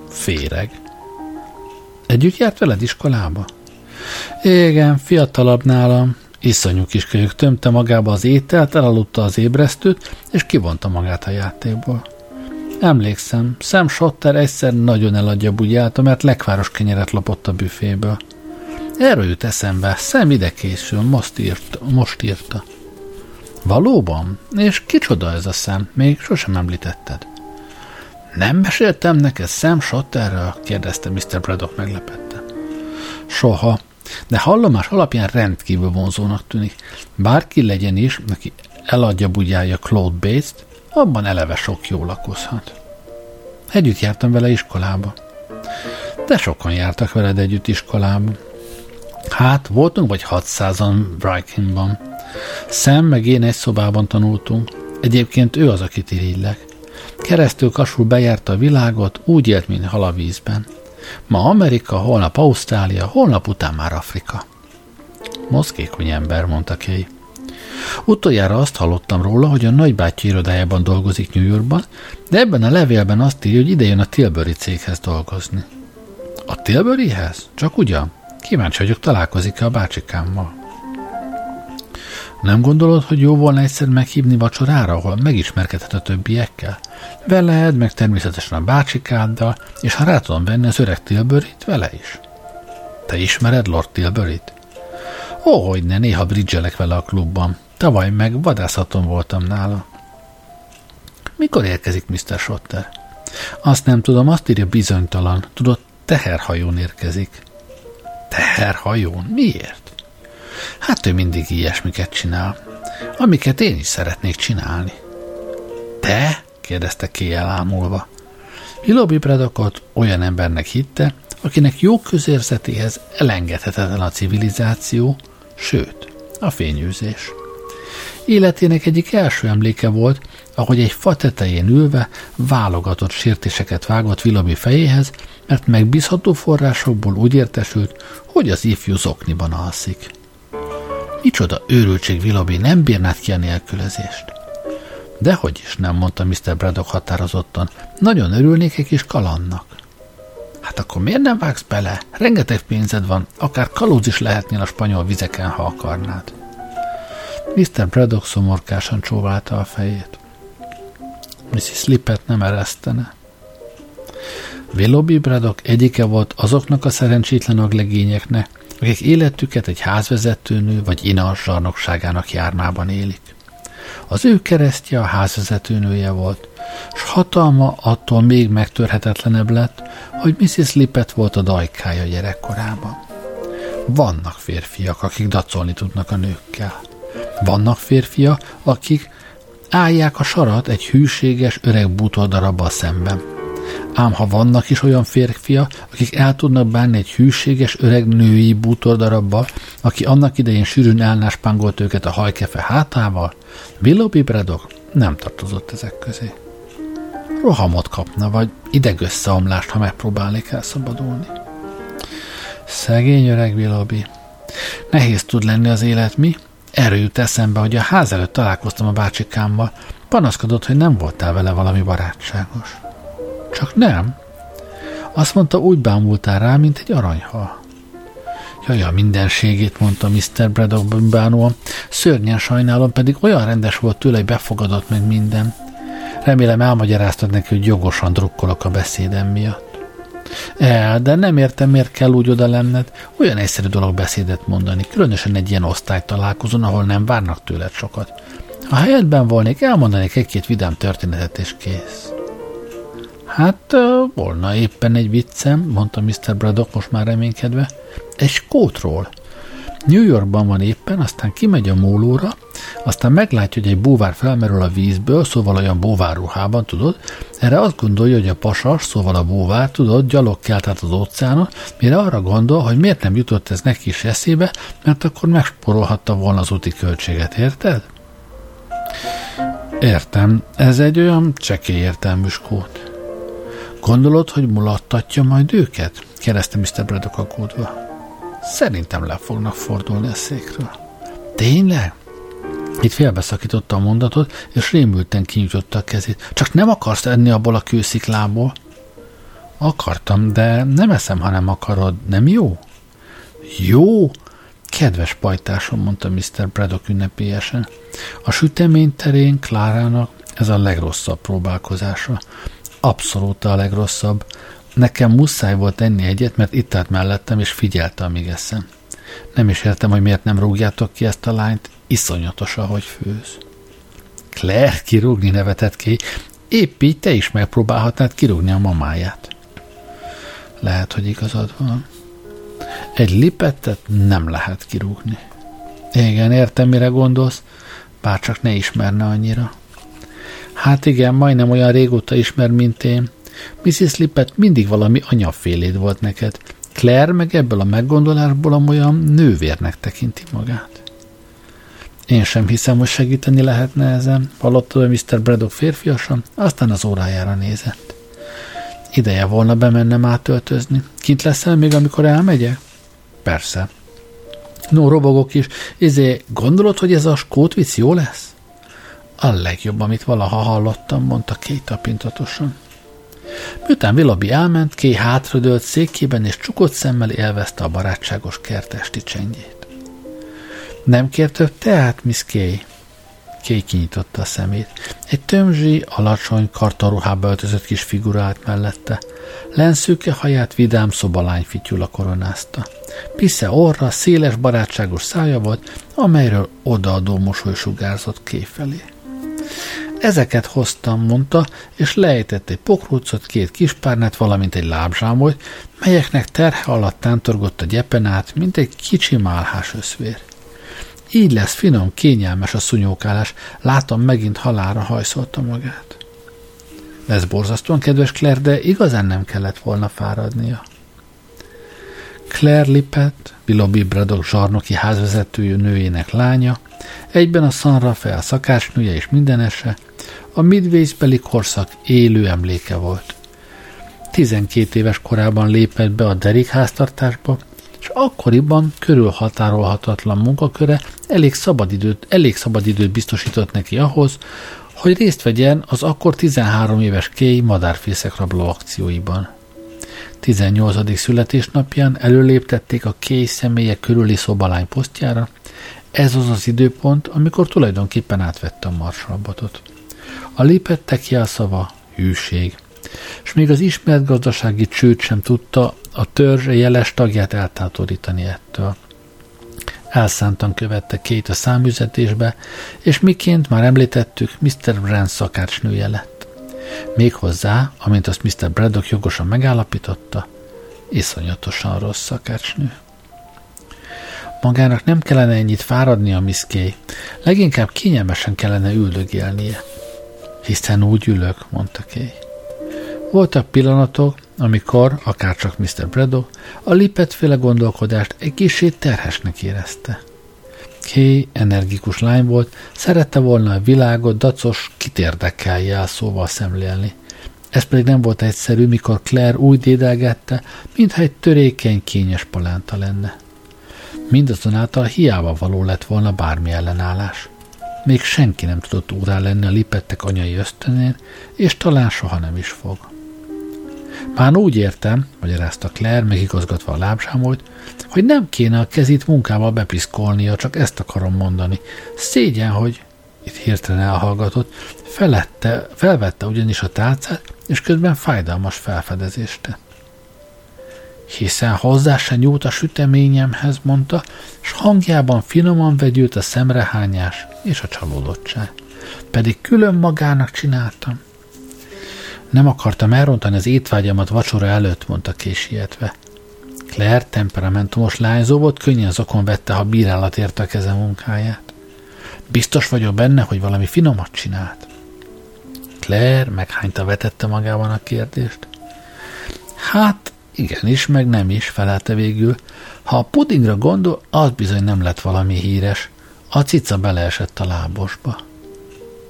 Féreg. Együtt járt veled iskolába? Igen, fiatalabb nálam. Iszonyú kiskölyök tömte magába az ételt, elaludta az ébresztőt, és kivonta magát a játékból. Emlékszem, Sam Schotter egyszer nagyon eladja bugyálta, mert lekváros kenyeret lopott a büféből. Erről jut eszembe, Sam ide készül, most írta. Valóban? És kicsoda ez a Sam, még sosem említetted. Nem meséltem neked Sam Schotterről? kérdezte Mr. Braddock meglepette. Soha, de hallomás alapján rendkívül vonzónak tűnik. Bárki legyen is, aki eladja bugyálja Claude Batest, abban eleve sok jól lakozhat. Együtt jártam vele iskolába. De sokan jártak veled együtt iskolába. Hát, voltunk vagy 600-an Brightonban. Sam meg én egy szobában tanultunk. Egyébként ő az, akit irigylek. Keresztül kasul bejárta a világot, úgy élt, mint hal a vízben. Ma Amerika, holnap Ausztrália, holnap után már Afrika. Mozgékony ember, mondta Kay. Utoljára azt hallottam róla, hogy a nagybátyja irodájában dolgozik New Yorkban, de ebben a levélben azt írja, hogy idejön a Tilbury céghez dolgozni. A Tilburyhez? Csak ugyan? Kíváncsi vagyok, találkozik-e a bácsikámmal. Nem gondolod, hogy jó volna egyszer meghívni vacsorára, ahol megismerkedhet a többiekkel? Veled, meg természetesen a bácsikáddal, és ha rá tudom venni az öreg Tilburyt, vele is. Te ismered Lord Tilburyt? Ó, hogyne, néha bridgelek vele a klubban. Tavaly meg vadászaton voltam nála. Mikor érkezik Mr. Schotter? Azt nem tudom, azt írja bizonytalan. Tudod, teherhajón érkezik. Teherhajón? Miért? Hát ő mindig ilyesmiket csinál, amiket én is szeretnék csinálni. Te? kérdezte Kay elámulva. Willoughby Braddockot olyan embernek hitte, akinek jó közérzetéhez elengedhetetlen a civilizáció, sőt, a fényűzés. Életének egyik első emléke volt, ahogy egy fa tetején ülve válogatott sértéseket vágott Willoughby fejéhez, mert megbízható forrásokból úgy értesült, hogy az ifjú zokniban alszik. Micsoda őrültség, Willoughby, nem bírnád ki a nélkülözést. Dehogy is nem, mondta Mr. Braddock határozottan, nagyon örülnék egy kis kalannak. Hát akkor miért nem vágsz bele? Rengeteg pénzed van, akár kalóz is lehetnél a spanyol vizeken, ha akarnád. Mr. Braddock szomorkásan csóválta a fejét. Mrs. Lippett nem eresztene. Willoughby Braddock egyike volt azoknak a szerencsétlen aglegényeknek, akik életüket egy házvezetőnő vagy inas zsarnokságának jármában élik. Az ő keresztje a házvezetőnője volt, s hatalma attól még megtörhetetlenebb lett, hogy Mrs. Lippett volt a dajkája gyerekkorában. Vannak férfiak, akik dacolni tudnak a nőkkel. Vannak férfiak, akik állják a sarat egy hűséges öreg bútordarabbal szemben. Ám ha vannak is olyan férfiak, akik el tudnak bánni egy hűséges öreg női bútordarabbal, aki annak idején sűrűn elnáspángolt őket a hajkefe hátával, Willoughby Braddock nem tartozott ezek közé. Rohamot kapna, vagy idegösszeomlást, ha megpróbálnék elszabadulni. Szegény öreg Willoughby. Nehéz tud lenni az élet, mi? Erről jut eszembe, hogy a ház előtt találkoztam a bácsikámmal, panaszkodott, hogy nem voltál vele valami barátságos. Csak nem. Azt mondta, úgy bámultál rá, mint egy aranyhal. Jaj, a mindenségét, mondta Mr. Braddock bűnbánóan, szörnyen sajnálom, pedig olyan rendes volt tőle, hogy befogadott meg minden. Remélem elmagyaráztad neki, hogy jogosan drukkolok a beszédem miatt. De nem értem, miért kell úgy oda lenned. Olyan egyszerű dolog beszédet mondani, különösen egy ilyen osztálytalálkozón, ahol nem várnak tőled sokat. Ha helyetben volnék, elmondanék egy-két vidám történetet, és kész. Hát, volna éppen egy viccem, mondta Mr. Braddock most már reménykedve. Egy skótról. New Yorkban van éppen, aztán kimegy a mólóra, aztán meglátja, hogy egy búvár felmerül a vízből, szóval olyan búvárruhában, tudod? Erre azt gondolja, hogy a pasas, szóval a búvár, tudod, gyalog kelt át az óceánon, mire arra gondol, hogy miért nem jutott ez neki is eszébe, mert akkor megspórolhatta volna az úti költséget, érted? Értem, ez egy olyan csekély értelmű skót. Gondolod, hogy mulattatja majd őket? Kérdezte Mr. Braddock aggódva. Szerintem le fognak fordulni a székről. Tényleg? Itt félbeszakította a mondatot, és rémülten kinyújtotta a kezét. Csak nem akarsz enni abból a kősziklából? Akartam, de nem eszem, ha nem akarod. Nem jó? Jó? Kedves pajtásom, mondta Mr. Braddock ünnepélyesen. A sütemény terén Klárának ez a legrosszabb próbálkozása. Abszolút a legrosszabb. Nekem muszáj volt enni egyet, mert itt állt mellettem, és figyelte, amíg eszem. Nem is értem, hogy miért nem rúgjátok ki ezt a lányt, iszonyatos, ahogy főz. Claire, kirúgni, nevetett ki. Épp így te is megpróbálhatnád kirúgni a mamáját. Lehet, hogy igazad van. Egy Lippettet nem lehet kirúgni. Igen, értem, mire gondolsz, bárcsak ne ismerne annyira. Hát igen, majdnem olyan régóta ismer, mint én. Mrs. Lippett mindig valami anyafélét volt neked. Claire meg ebből a meggondolásból amolyan nővérnek tekinti magát. Én sem hiszem, hogy segíteni lehetne ezen, hallottad, hogy Mr. Braddock férfiasan, aztán az órájára nézett. Ideje volna bemennem átöltözni. Kint leszel még, amikor elmegyek? Persze. No, robogok is. Gondolod, hogy ez a skót vicc jó lesz? A legjobb, amit valaha hallottam, mondta Kate tapintatosan. Miután Willoughby elment, Kay hátradőlt székében, és csukott szemmel élvezte a barátságos kertesti csendjét. Nem kér több teát, Miss Kay? Kay kinyitotta a szemét. Egy tömzsi, alacsony, kartonruhába öltözött kis figura állt mellette. Lenszűke haját vidám szobalány fityula koronázta. Pisze orra, széles, barátságos szája volt, amelyről odaadó mosoly sugárzott Kay felé. Ezeket hoztam, mondta, és leejtett egy pokrócot, két kispárnát, valamint egy lábzsámolyt, melyeknek terhe alatt tántorgott a gyepen át, mint egy kicsi málhás összvér. Így lesz finom, kényelmes a szunyókálás, látom, megint halálra hajszolta magát. Ez borzasztóan kedves, Claire, de igazán nem kellett volna fáradnia. Claire Lippett, Willoughby Braddock zsarnoki házvezetőjű nőjének lánya, egyben a San Rafael szakásnője és mindenese, a Midway-beli korszak élő emléke volt. 12 éves korában lépett be a Derrick háztartásba, és akkoriban körülhatárolhatatlan munkaköre elég szabadidőt biztosított neki ahhoz, hogy részt vegyen az akkor 13 éves Kay madárfészek rabló akcióiban. 18. születésnapján előléptették a Kay személye körüli szobalány posztjára. Ez az az időpont, amikor tulajdonképpen átvette a marsalbatot. A Lippettek jelszava hűség, és még az ismert gazdasági csőd sem tudta a törzs jeles tagját eltátorítani ettől. Elszántan követte Kate a számüzetésbe, és miként már említettük, Mr. Wren szakácsnője lett. Méghozzá, amint azt Mr. Braddock jogosan megállapította, iszonyatosan rossz szakácsnő. Magának nem kellene ennyit fáradnia a Miss Kay, leginkább kényelmesen kellene üldögélnie. Hiszen úgy ülök, mondta Kay. Voltak pillanatok, amikor, akárcsak Mr. Braddock, a Lippett-féle gondolkodást egy kissé terhesnek érezte. Kay energikus lány volt, szerette volna a világot dacos, kitérdekel jelszóval szemlélni. Ez pedig nem volt egyszerű, mikor Claire úgy dédelgette, mintha egy törékeny, kényes palánta lenne. Mindazonáltal hiába való lett volna bármi ellenállás. Még senki nem tudott úrrá lenni a Lippettek anyai ösztönén, és talán soha nem is fog. Már úgy értem, magyarázta Claire, megigazgatva a lábzsámolyt, hogy nem kéne a kezét munkával bepiszkolnia, csak ezt akarom mondani. Szégyen, hogy... Itt hirtelen elhallgatott, felvette ugyanis a tálcát, és közben fájdalmas felfedezést tett. Hiszen hozzá se nyújt a süteményemhez, mondta, s hangjában finoman vegyült a szemrehányás és a csalódottság. pedig külön magának csináltam. Nem akartam elrontani az étvágyamat vacsora előtt, mondta késietve. Claire temperamentumos lányzó volt, könnyen zokon vette, ha bírálat érte a keze munkáját. Biztos vagyok benne, hogy valami finomat csinált. Claire meghányta vetette magában a kérdést. Hát, igenis, meg nem is, felelte végül. Ha a pudingra gondol, az bizony nem lett valami híres. A cica beleesett a lábosba.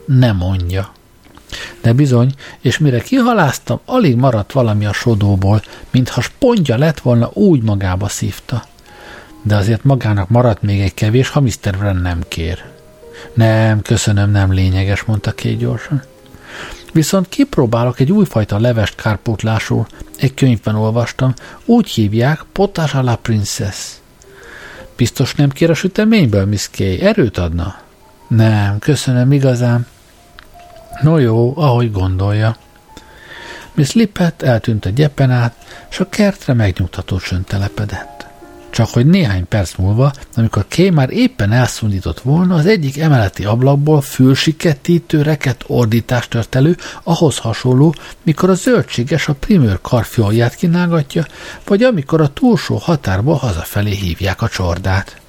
Ne mondja. De bizony, és mire kihaláztam, alig maradt valami a sodóból, mintha spongya lett volna, úgy magába szívta. De azért magának maradt még egy kevés, ha Mr. Wren nem kér. Nem, köszönöm, nem lényeges, mondta Kate gyorsan. Viszont kipróbálok egy újfajta levest kárpótlásról. Egy könyvben olvastam, úgy hívják, Potage à la Princess. Biztos nem kér a süteményből, Miss Kay, erőt adna? Nem, köszönöm igazán. No jó, ahogy gondolja. Miss Lippett eltűnt a gyepen át, és a kertre megnyugtató csönd telepedett. Csak hogy néhány perc múlva, amikor Kay már éppen elszundított volna, az egyik emeleti ablakból fülsiketítő, rekett ordítást tört elő, ahhoz hasonló, mikor a zöldséges a primőr karfiolját kínálgatja, vagy amikor a túlsó határból hazafelé hívják a csordát.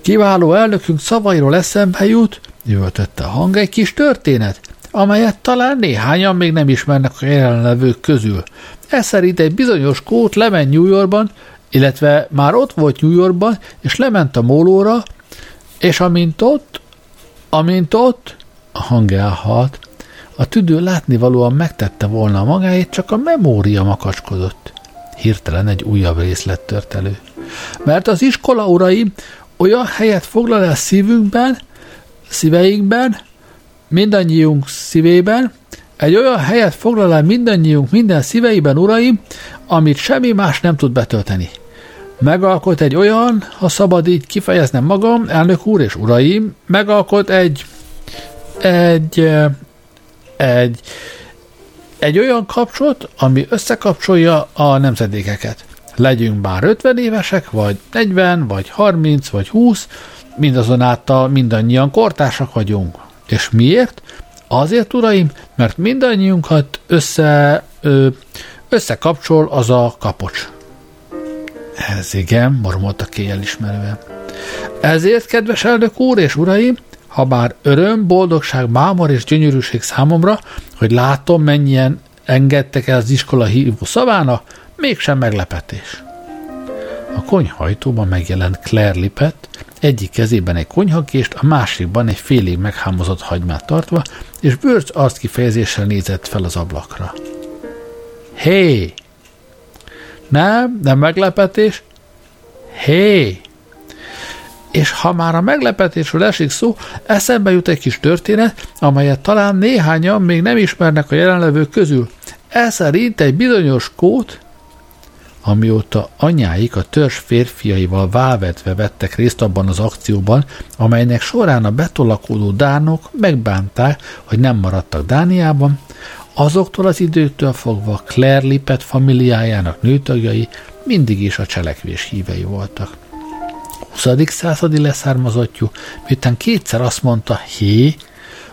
Kiváló elnökünk szavairól eszembe jut, üvöltötte a hang, egy kis történet, amelyet talán néhányan még nem ismernek a jelenlevők közül. Ez szerint egy bizonyos kót lement New Yorkban, illetve már ott volt New Yorkban, és lement a mólóra, és amint ott, a hang elhalt, a tüdő látnivalóan megtette volna a magáét, csak a memória makacskodott. Hirtelen egy újabb részlet tört elő. Mert az iskola uraim olyan helyet foglal el szíveinkben, mindannyiunk szívében, egy olyan helyet foglal el mindannyiunk minden szíveiben, uraim, amit semmi más nem tud betölteni. Megalkot egy olyan, ha szabad így kifejeznem magam, elnök úr és uraim, megalkot egy olyan kapcsot, ami összekapcsolja a nemzedékeket. Legyünk bár 50 évesek, vagy 40, vagy 30, vagy 20, mindazonáltal mindannyian kortársak vagyunk. És miért? Azért, uraim, mert mindannyiunkat összekapcsol az a kapocs. Ez igen, mormolta Kay elismerően. Ezért, kedves elnök úr és uraim, ha bár öröm, boldogság, mámor és gyönyörűség számomra, hogy látom, mennyien engedtek el az iskola hívó szavának, mégsem meglepetés. A konyhajtóban megjelent Claire Lippett, egyik kezében egy konyhakést, a másikban egy félig meghámozott hagymát tartva, és bőrc arckifejezéssel nézett fel az ablakra. Hé! Nem, nem meglepetés. Hé! És ha már a meglepetésről esik szó, eszembe jut egy kis történet, amelyet talán néhányan még nem ismernek a jelenlevők közül. Ez szerint egy bizonyos kót, amióta anyáik a törzs férfiaival válvetve vettek részt abban az akcióban, amelynek során a betolakodó dánok megbánták, hogy nem maradtak Dániában, azoktól az időtől fogva Claire Lippett familiájának nőtagjai mindig is a cselekvés hívei voltak. 20. századi leszármazottjuk, miután kétszer azt mondta, hé,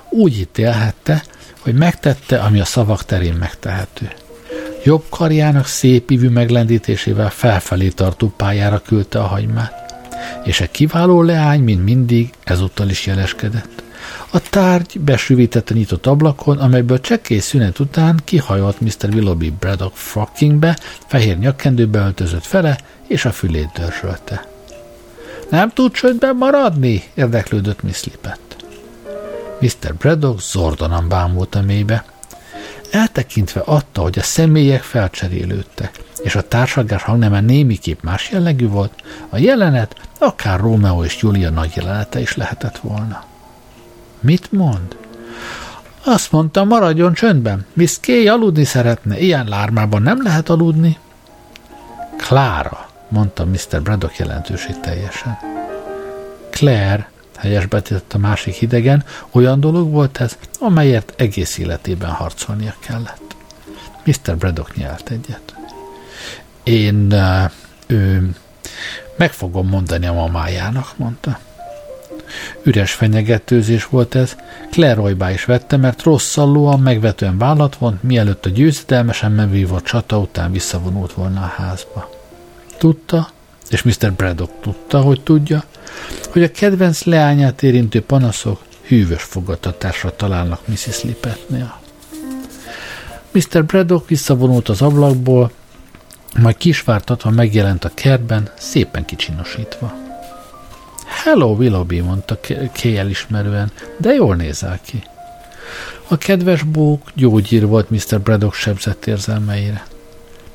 úgy ítélhette, hogy megtette, ami a szavak terén megtehető. Jobb karjának szép ívű meglendítésével felfelé tartó pályára küldte a hagymát, és egy kiváló leány, mint mindig, ezúttal is jeleskedett. A tárgy besűvített a nyitott ablakon, amelyből csekély szünet után kihajolt Mr. Willoughby Braddock frockingbe, fehér nyakkendőbe öltözött fele, és a fülét dörzsölte. Nem tud csöndben maradni? Érdeklődött Miss Lippett. Mr. Braddock zordanan bámult a mélybe. Eltekintve attól, hogy a személyek felcserélődtek, és a társadalás hangneme némiképp más jellegű volt, a jelenet akár Rómeó és Júlia nagy jelenete is lehetett volna. Mit mond? Azt mondta, maradjon csöndben. Miss Kay aludni szeretne, ilyen lármában nem lehet aludni. Klára, mondta Mr. Braddock jelentőség teljesen. Claire, helyesbetett a másik hidegen, olyan dolog volt ez, amelyet egész életében harcolnia kellett. Mr. Braddock nyelt egyet. Én meg fogom mondani a mamájának, mondta. Üres fenyegetőzés volt ez, Claire-bá is vette, mert rosszallóan, megvetően vállat vont, mielőtt a győzedelmesen megvívott csata után visszavonult volna a házba. Tudta, és Mr. Braddock tudta, hogy tudja, hogy a kedvenc leányát érintő panaszok hűvös fogadtatásra találnak Mrs. Lippettnél. Mr. Braddock visszavonult az ablakból, majd kisvártatva megjelent a kertben, szépen kicsinosítva. Hello, Willoughby, mondta Kay elismerően, de jól nézel ki. A kedves bók gyógyír volt Mr. Braddock sebzett érzelmeire.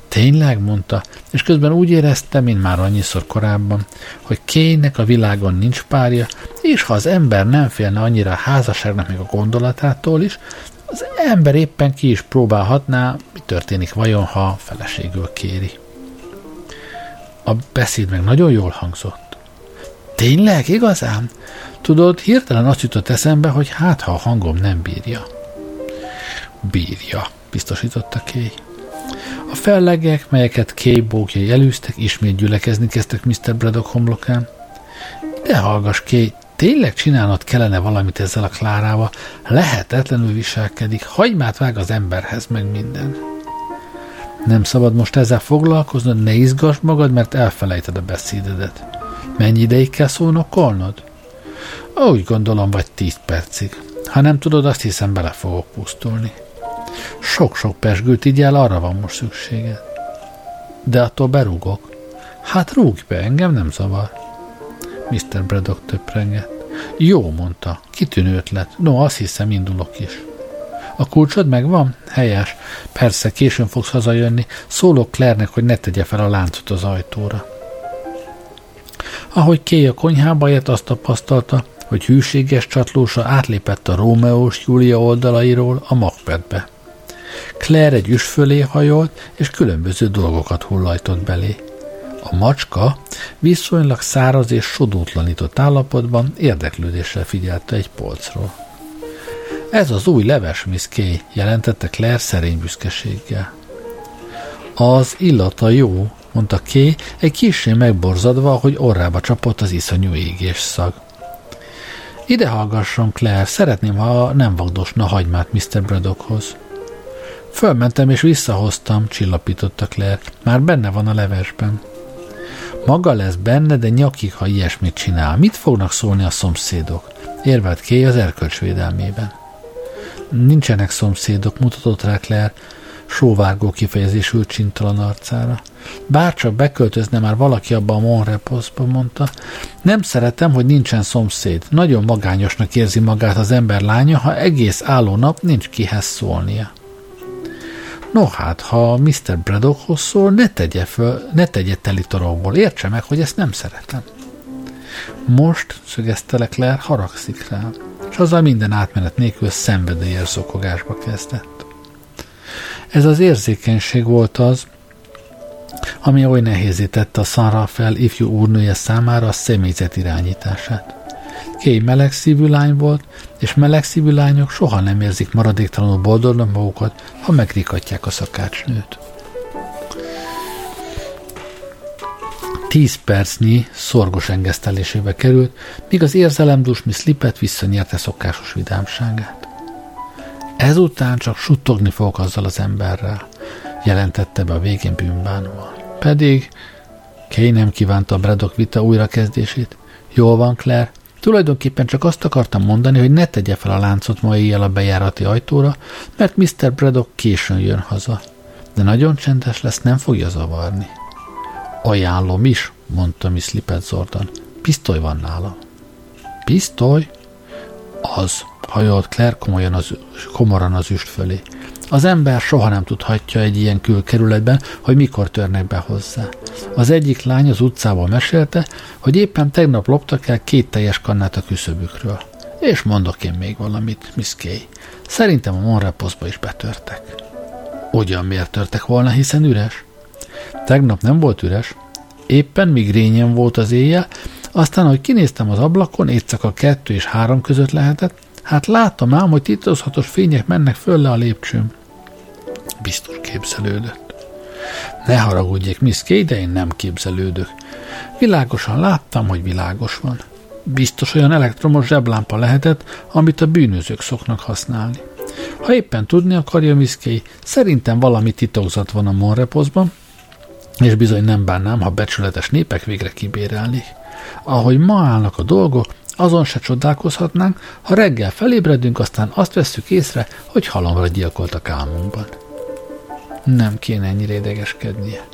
Tényleg, mondta, és közben úgy érezte, mint már annyiszor korábban, hogy Kaynek a világon nincs párja, és ha az ember nem félne annyira a házasságnak még a gondolatától is, az ember éppen ki is próbálhatná, mi történik vajon, ha feleségül kéri. A beszéd meg nagyon jól hangzott. Tényleg, igazán? Tudod, hirtelen azt jutott eszembe, hogy hát, ha a hangom nem bírja. Bírja, biztosította Kay. A fellegek, melyeket Kay bókjai elűztek, ismét gyülekezni kezdtek Mr. Braddock homlokán. De hallgass, Kay, tényleg csinálnod kellene valamit ezzel a Klárával, lehetetlenül viselkedik, hagymát vág az emberhez, meg minden. Nem szabad most ezzel foglalkoznod, ne izgass magad, mert elfelejted a beszédedet. Mennyi ideig kell szónokolnod? Úgy gondolom, vagy 10 percig. Ha nem tudod, azt hiszem, bele fogok pusztulni. Sok-sok pesgőt így el, arra van most szükséged. De attól berúgok. Hát rúgj be, engem nem zavar. Mr. Braddock töprengett. Jó, mondta, kitűnő ötlet. No, azt hiszem, indulok is. A kulcsod megvan? Helyes. Persze, későn fogsz hazajönni. Szólok Claire-nek, hogy ne tegye fel a láncot az ajtóra. Ahogy Kay a konyhába ért, azt tapasztalta, hogy hűséges csatlósa átlépett a Rómeós Júlia oldalairól a Macbethbe. Claire egy üsfölé hajolt, és különböző dolgokat hullajtott belé. A macska viszonylag száraz és sodótlanított állapotban érdeklődéssel figyelte egy polcról. Ez az új leves, Miss Kay, jelentette Claire szerény büszkeséggel. Az illata jó, mondta Kay, egy kissé megborzadva, hogy orrába csapott az iszonyú égés szag. Ide hallgasson, Claire, szeretném, ha nem vagdosna hagymát Mr. Braddockhoz. Fölmentem és visszahoztam, csillapította Claire, már benne van a levesben. Maga lesz benne, de nyakig, ha ilyesmit csinál. Mit fognak szólni a szomszédok? Érvelt Kay az erkölcs védelmében. Nincsenek szomszédok, mutatott rá Claire sóvárgó kifejezésű csintalan arcára. Bárcsak beköltözne már valaki abba a Mon Reposba, mondta. Nem szeretem, hogy nincsen szomszéd. Nagyon magányosnak érzi magát az ember lánya, ha egész álló nap nincs kihez szólnia. No hát, ha Mr. Braddockhoz szól, ne tegye teli torokból, értse meg, hogy ezt nem szeretem. Most, szögezte le Claire, haragszik rá, és azzal minden átmenet nélkül szenvedélyes zokogásba kezdett. Ez az érzékenység volt az, ami oly nehézé tette a San Rafael ifjú úrnője számára a személyzet irányítását. Kay melegszívű lány volt, és melegszívű lányok soha nem érzik maradéktalanul boldognak magukat, ha megrikatják a szakácsnőt. 10 percnyi szorgos engesztelésébe került, míg az érzelemdús Miss Lippett visszanyerte szokásos vidámságát. Ezután csak suttogni fogok azzal az emberrel, jelentette be a végén bűnbánóan. Pedig Kay nem kívánta a Braddock vita újrakezdését. Jól van, Claire, tulajdonképpen csak azt akartam mondani, hogy ne tegye fel a láncot ma éjjel a bejárati ajtóra, mert Mr. Braddock későn jön haza. De nagyon csendes lesz, nem fogja zavarni. Ajánlom is, mondta Miss Lippett zordan. Pisztoly van nála. Pisztoly? Az, hajolt Claire komoran az üst fölé. Az ember soha nem tudhatja egy ilyen külkerületben, hogy mikor törnek be hozzá. Az egyik lány az utcában mesélte, hogy éppen tegnap loptak el 2 teljes kannát a küszöbükről. És mondok én még valamit, Miss Kay. Szerintem a Mon Reposba is betörtek. Ugyan miért törtek volna, hiszen üres? Tegnap nem volt üres. Éppen migrényem volt az éjjel, aztán, ahogy kinéztem az ablakon, éjszaka 2 és 3 között lehetett, hát láttam ám, hogy titozhatos fények mennek föl le a lépcsőn. Biztos képzelődött. Ne haragudjék, Miss Kay, de én nem képzelődök. Világosan láttam, hogy világos van. Biztos olyan elektromos zseblámpa lehetett, amit a bűnözők szoknak használni. Ha éppen tudni akarja Miszkei, szerintem valami titokzat van a Mon Reposban, és bizony nem bánnám, ha becsületes népek végre kibérelnék. Ahogy ma állnak a dolgok, azon se csodálkozhatnánk, ha reggel felébredünk, aztán azt vesszük észre, hogy halomra gyilkoltak álmunkban. Nem kéne ennyire idegeskednie.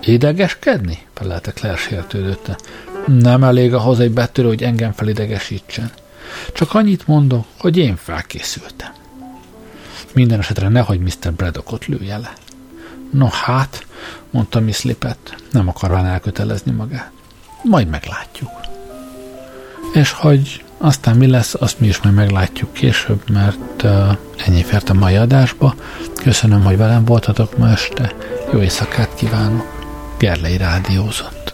Idegeskedni? Felelte Claire sértődötten. Nem elég ahhoz egy betörő, hogy engem felidegesítsen. Csak annyit mondom, hogy én felkészültem. Minden esetre nehogy Mr. Braddockot lője le. No hát, mondta Miss Lippett, nem akarván elkötelezni magát. Majd meglátjuk. És hogy aztán mi lesz, azt mi is majd meglátjuk később, mert ennyi fért a mai adásba. Köszönöm, hogy velem voltatok ma este. Jó éjszakát kívánok. Gerlei rádiózott.